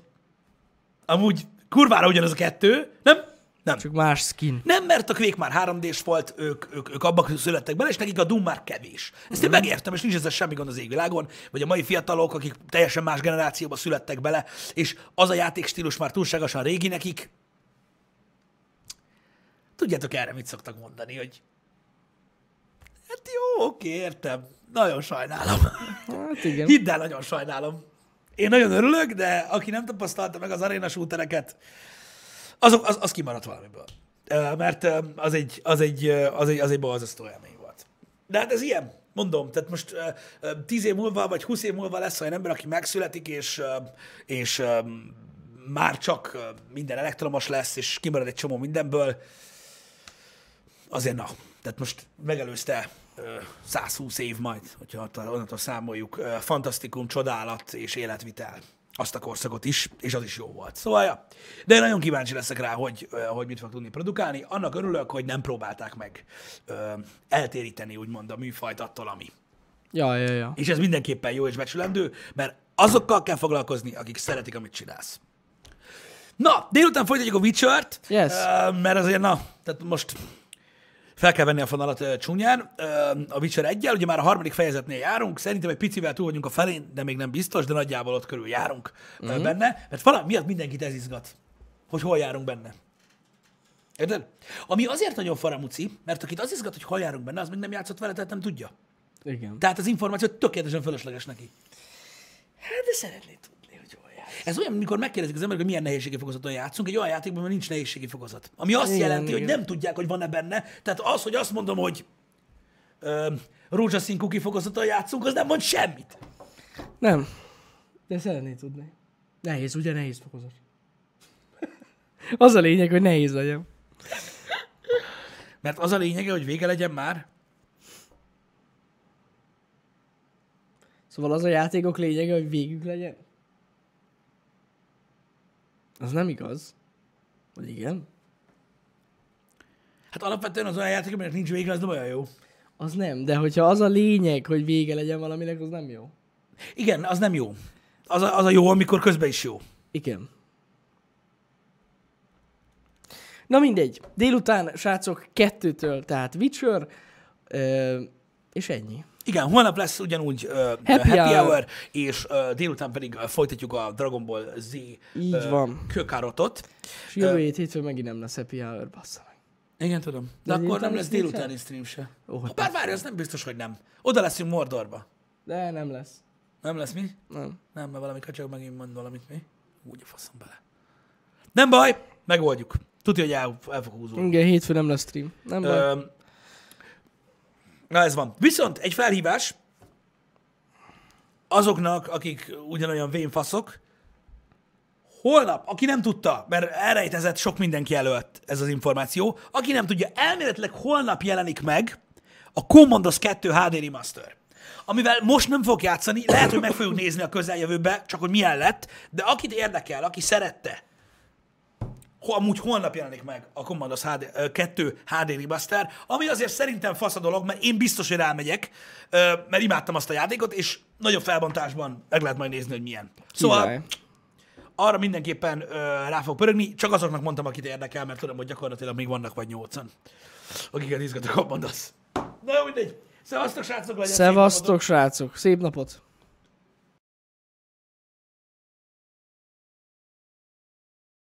amúgy kurvára ugyanaz a kettő, nem? Nem. Csak más skin. Nem, mert a Quake már három dés volt, ők, ők, ők abban születtek bele, és nekik a Doom már kevés. Ezt én megértem, és nincs ezzel semmi gond az égvilágon, vagy a mai fiatalok, akik teljesen más generációba születtek bele, és az a játékstílus már túlságosan régi nekik. Tudjátok erre mit szoktak mondani, hogy hát jó, oké, értem. Nagyon sajnálom. Hát igen. Hidd el, nagyon sajnálom. Én nagyon örülök, de aki nem tapasztalta meg az aréna shootereket, azok, az, az kimaradt valamiből. Mert az egy, az egy, az egy, az egy balzasztó élmény volt. De hát ez ilyen, mondom, tehát most tíz év múlva, vagy húsz év múlva lesz olyan ember, aki megszületik, és, és már csak minden elektromos lesz, és kimarad egy csomó mindenből. Azért na, tehát most megelőzte százhúsz év majd, hogyha onnantól számoljuk, fantasztikum, csodálat és életvitel. Azt a korszakot is, és az is jó volt. Szóval, ja. De nagyon kíváncsi leszek rá, hogy, hogy mit fog tudni produkálni. Annak örülök, hogy nem próbálták meg eltéríteni, úgymond, a műfajt attól, ami. Ja, ja, ja. És ez mindenképpen jó és becsülendő, mert azokkal kell foglalkozni, akik szeretik, amit csinálsz. Na, délután folytatjuk a Witchert, yes. Mert azért, na, tehát most fel kell venni a fonalat uh, csúnyán. Uh, a Witcher egyel, ugye már a harmadik fejezetnél járunk, szerintem egy picivel túl vagyunk a felén, de még nem biztos, de nagyjából ott körül járunk uh-huh. benne, mert valami miatt mindenkit ez izgat, hogy hol járunk benne. Érted? Ami azért nagyon faramuci, mert akit az izgat, hogy hol járunk benne, az még nem játszott vele, tehát nem tudja. Igen. Tehát az információ tökéletesen fölösleges neki. Hát, de szeretné tudni, hogy hol járunk. Ez olyan, amikor megkérdezik az emberek, hogy milyen nehézségi fokozaton játszunk, egy olyan játékban, mert nincs nehézségi fokozat. Ami azt igen, jelenti, igen. hogy nem tudják, hogy van-e benne. Tehát az, hogy azt mondom, hogy ö, rózsaszín kuki fokozaton játszunk, az nem mond semmit. Nem. De szeretné tudni. Nehéz, ugye nehéz fokozat. Az a lényeg, hogy nehéz legyen. Mert az a lényege, hogy vége legyen már. Szóval az a játékok lényege, hogy végük legyen? Az nem igaz. Vagy igen? Hát alapvetően az olyan játék, aminek nincs vége, az nem olyan jó. Az nem, de hogyha az a lényeg, hogy vége legyen valaminek, az nem jó. Igen, az nem jó. Az a, az a jó, amikor közben is jó. Igen. Na mindegy. Délután, srácok, kettőtől, tehát Witcher, ö, és ennyi. Igen, holnap lesz ugyanúgy uh, happy, happy hour, hour és uh, délután pedig uh, folytatjuk a Dragon Ball Z uh, kökárotot. És jövő hét hétfőn megint nem lesz happy hour, bassza meg. Igen, tudom. De, de akkor nem lesz délutáni stream se. Oh, bár várj, az nem biztos, hogy nem. Oda leszünk Mordorba. De nem lesz. Nem lesz mi? Nem. Nem, mert valami kacsak megint mond valamit mi. Úgy a faszom bele. Nem baj, megoldjuk. Tudja, hogy el, el fog húzolni. Igen, hétfőn nem lesz stream. Nem baj. Um, Na ez van. Viszont egy felhívás azoknak, akik ugyanolyan vénfaszok, holnap, aki nem tudta, mert elrejtezett sok mindenki előtt ez az információ, aki nem tudja, elméletileg holnap jelenik meg a Commandos kettő há dé Remaster, amivel most nem fogok játszani, lehet, hogy meg fogjuk nézni a közeljövőbe, csak hogy milyen lett, de akit érdekel, aki szerette, amúgy holnap jelenik meg a Commandos kettő há dé Remaster, ami azért szerintem fasz a dolog, mert én biztos, hogy rámegyek, mert imádtam azt a játékot, és nagyobb felbontásban meg lehet majd nézni, hogy milyen. Szóval Ivaj. Arra mindenképpen rá fog pörögni, csak azoknak mondtam, akit érdekel, mert tudom, hogy gyakorlatilag még vannak vagy nyolcan, akiket izgat a Commandos. Na jó, mindegy. Szevasztok, srácok! Szevasztok, srácok! Szép napot!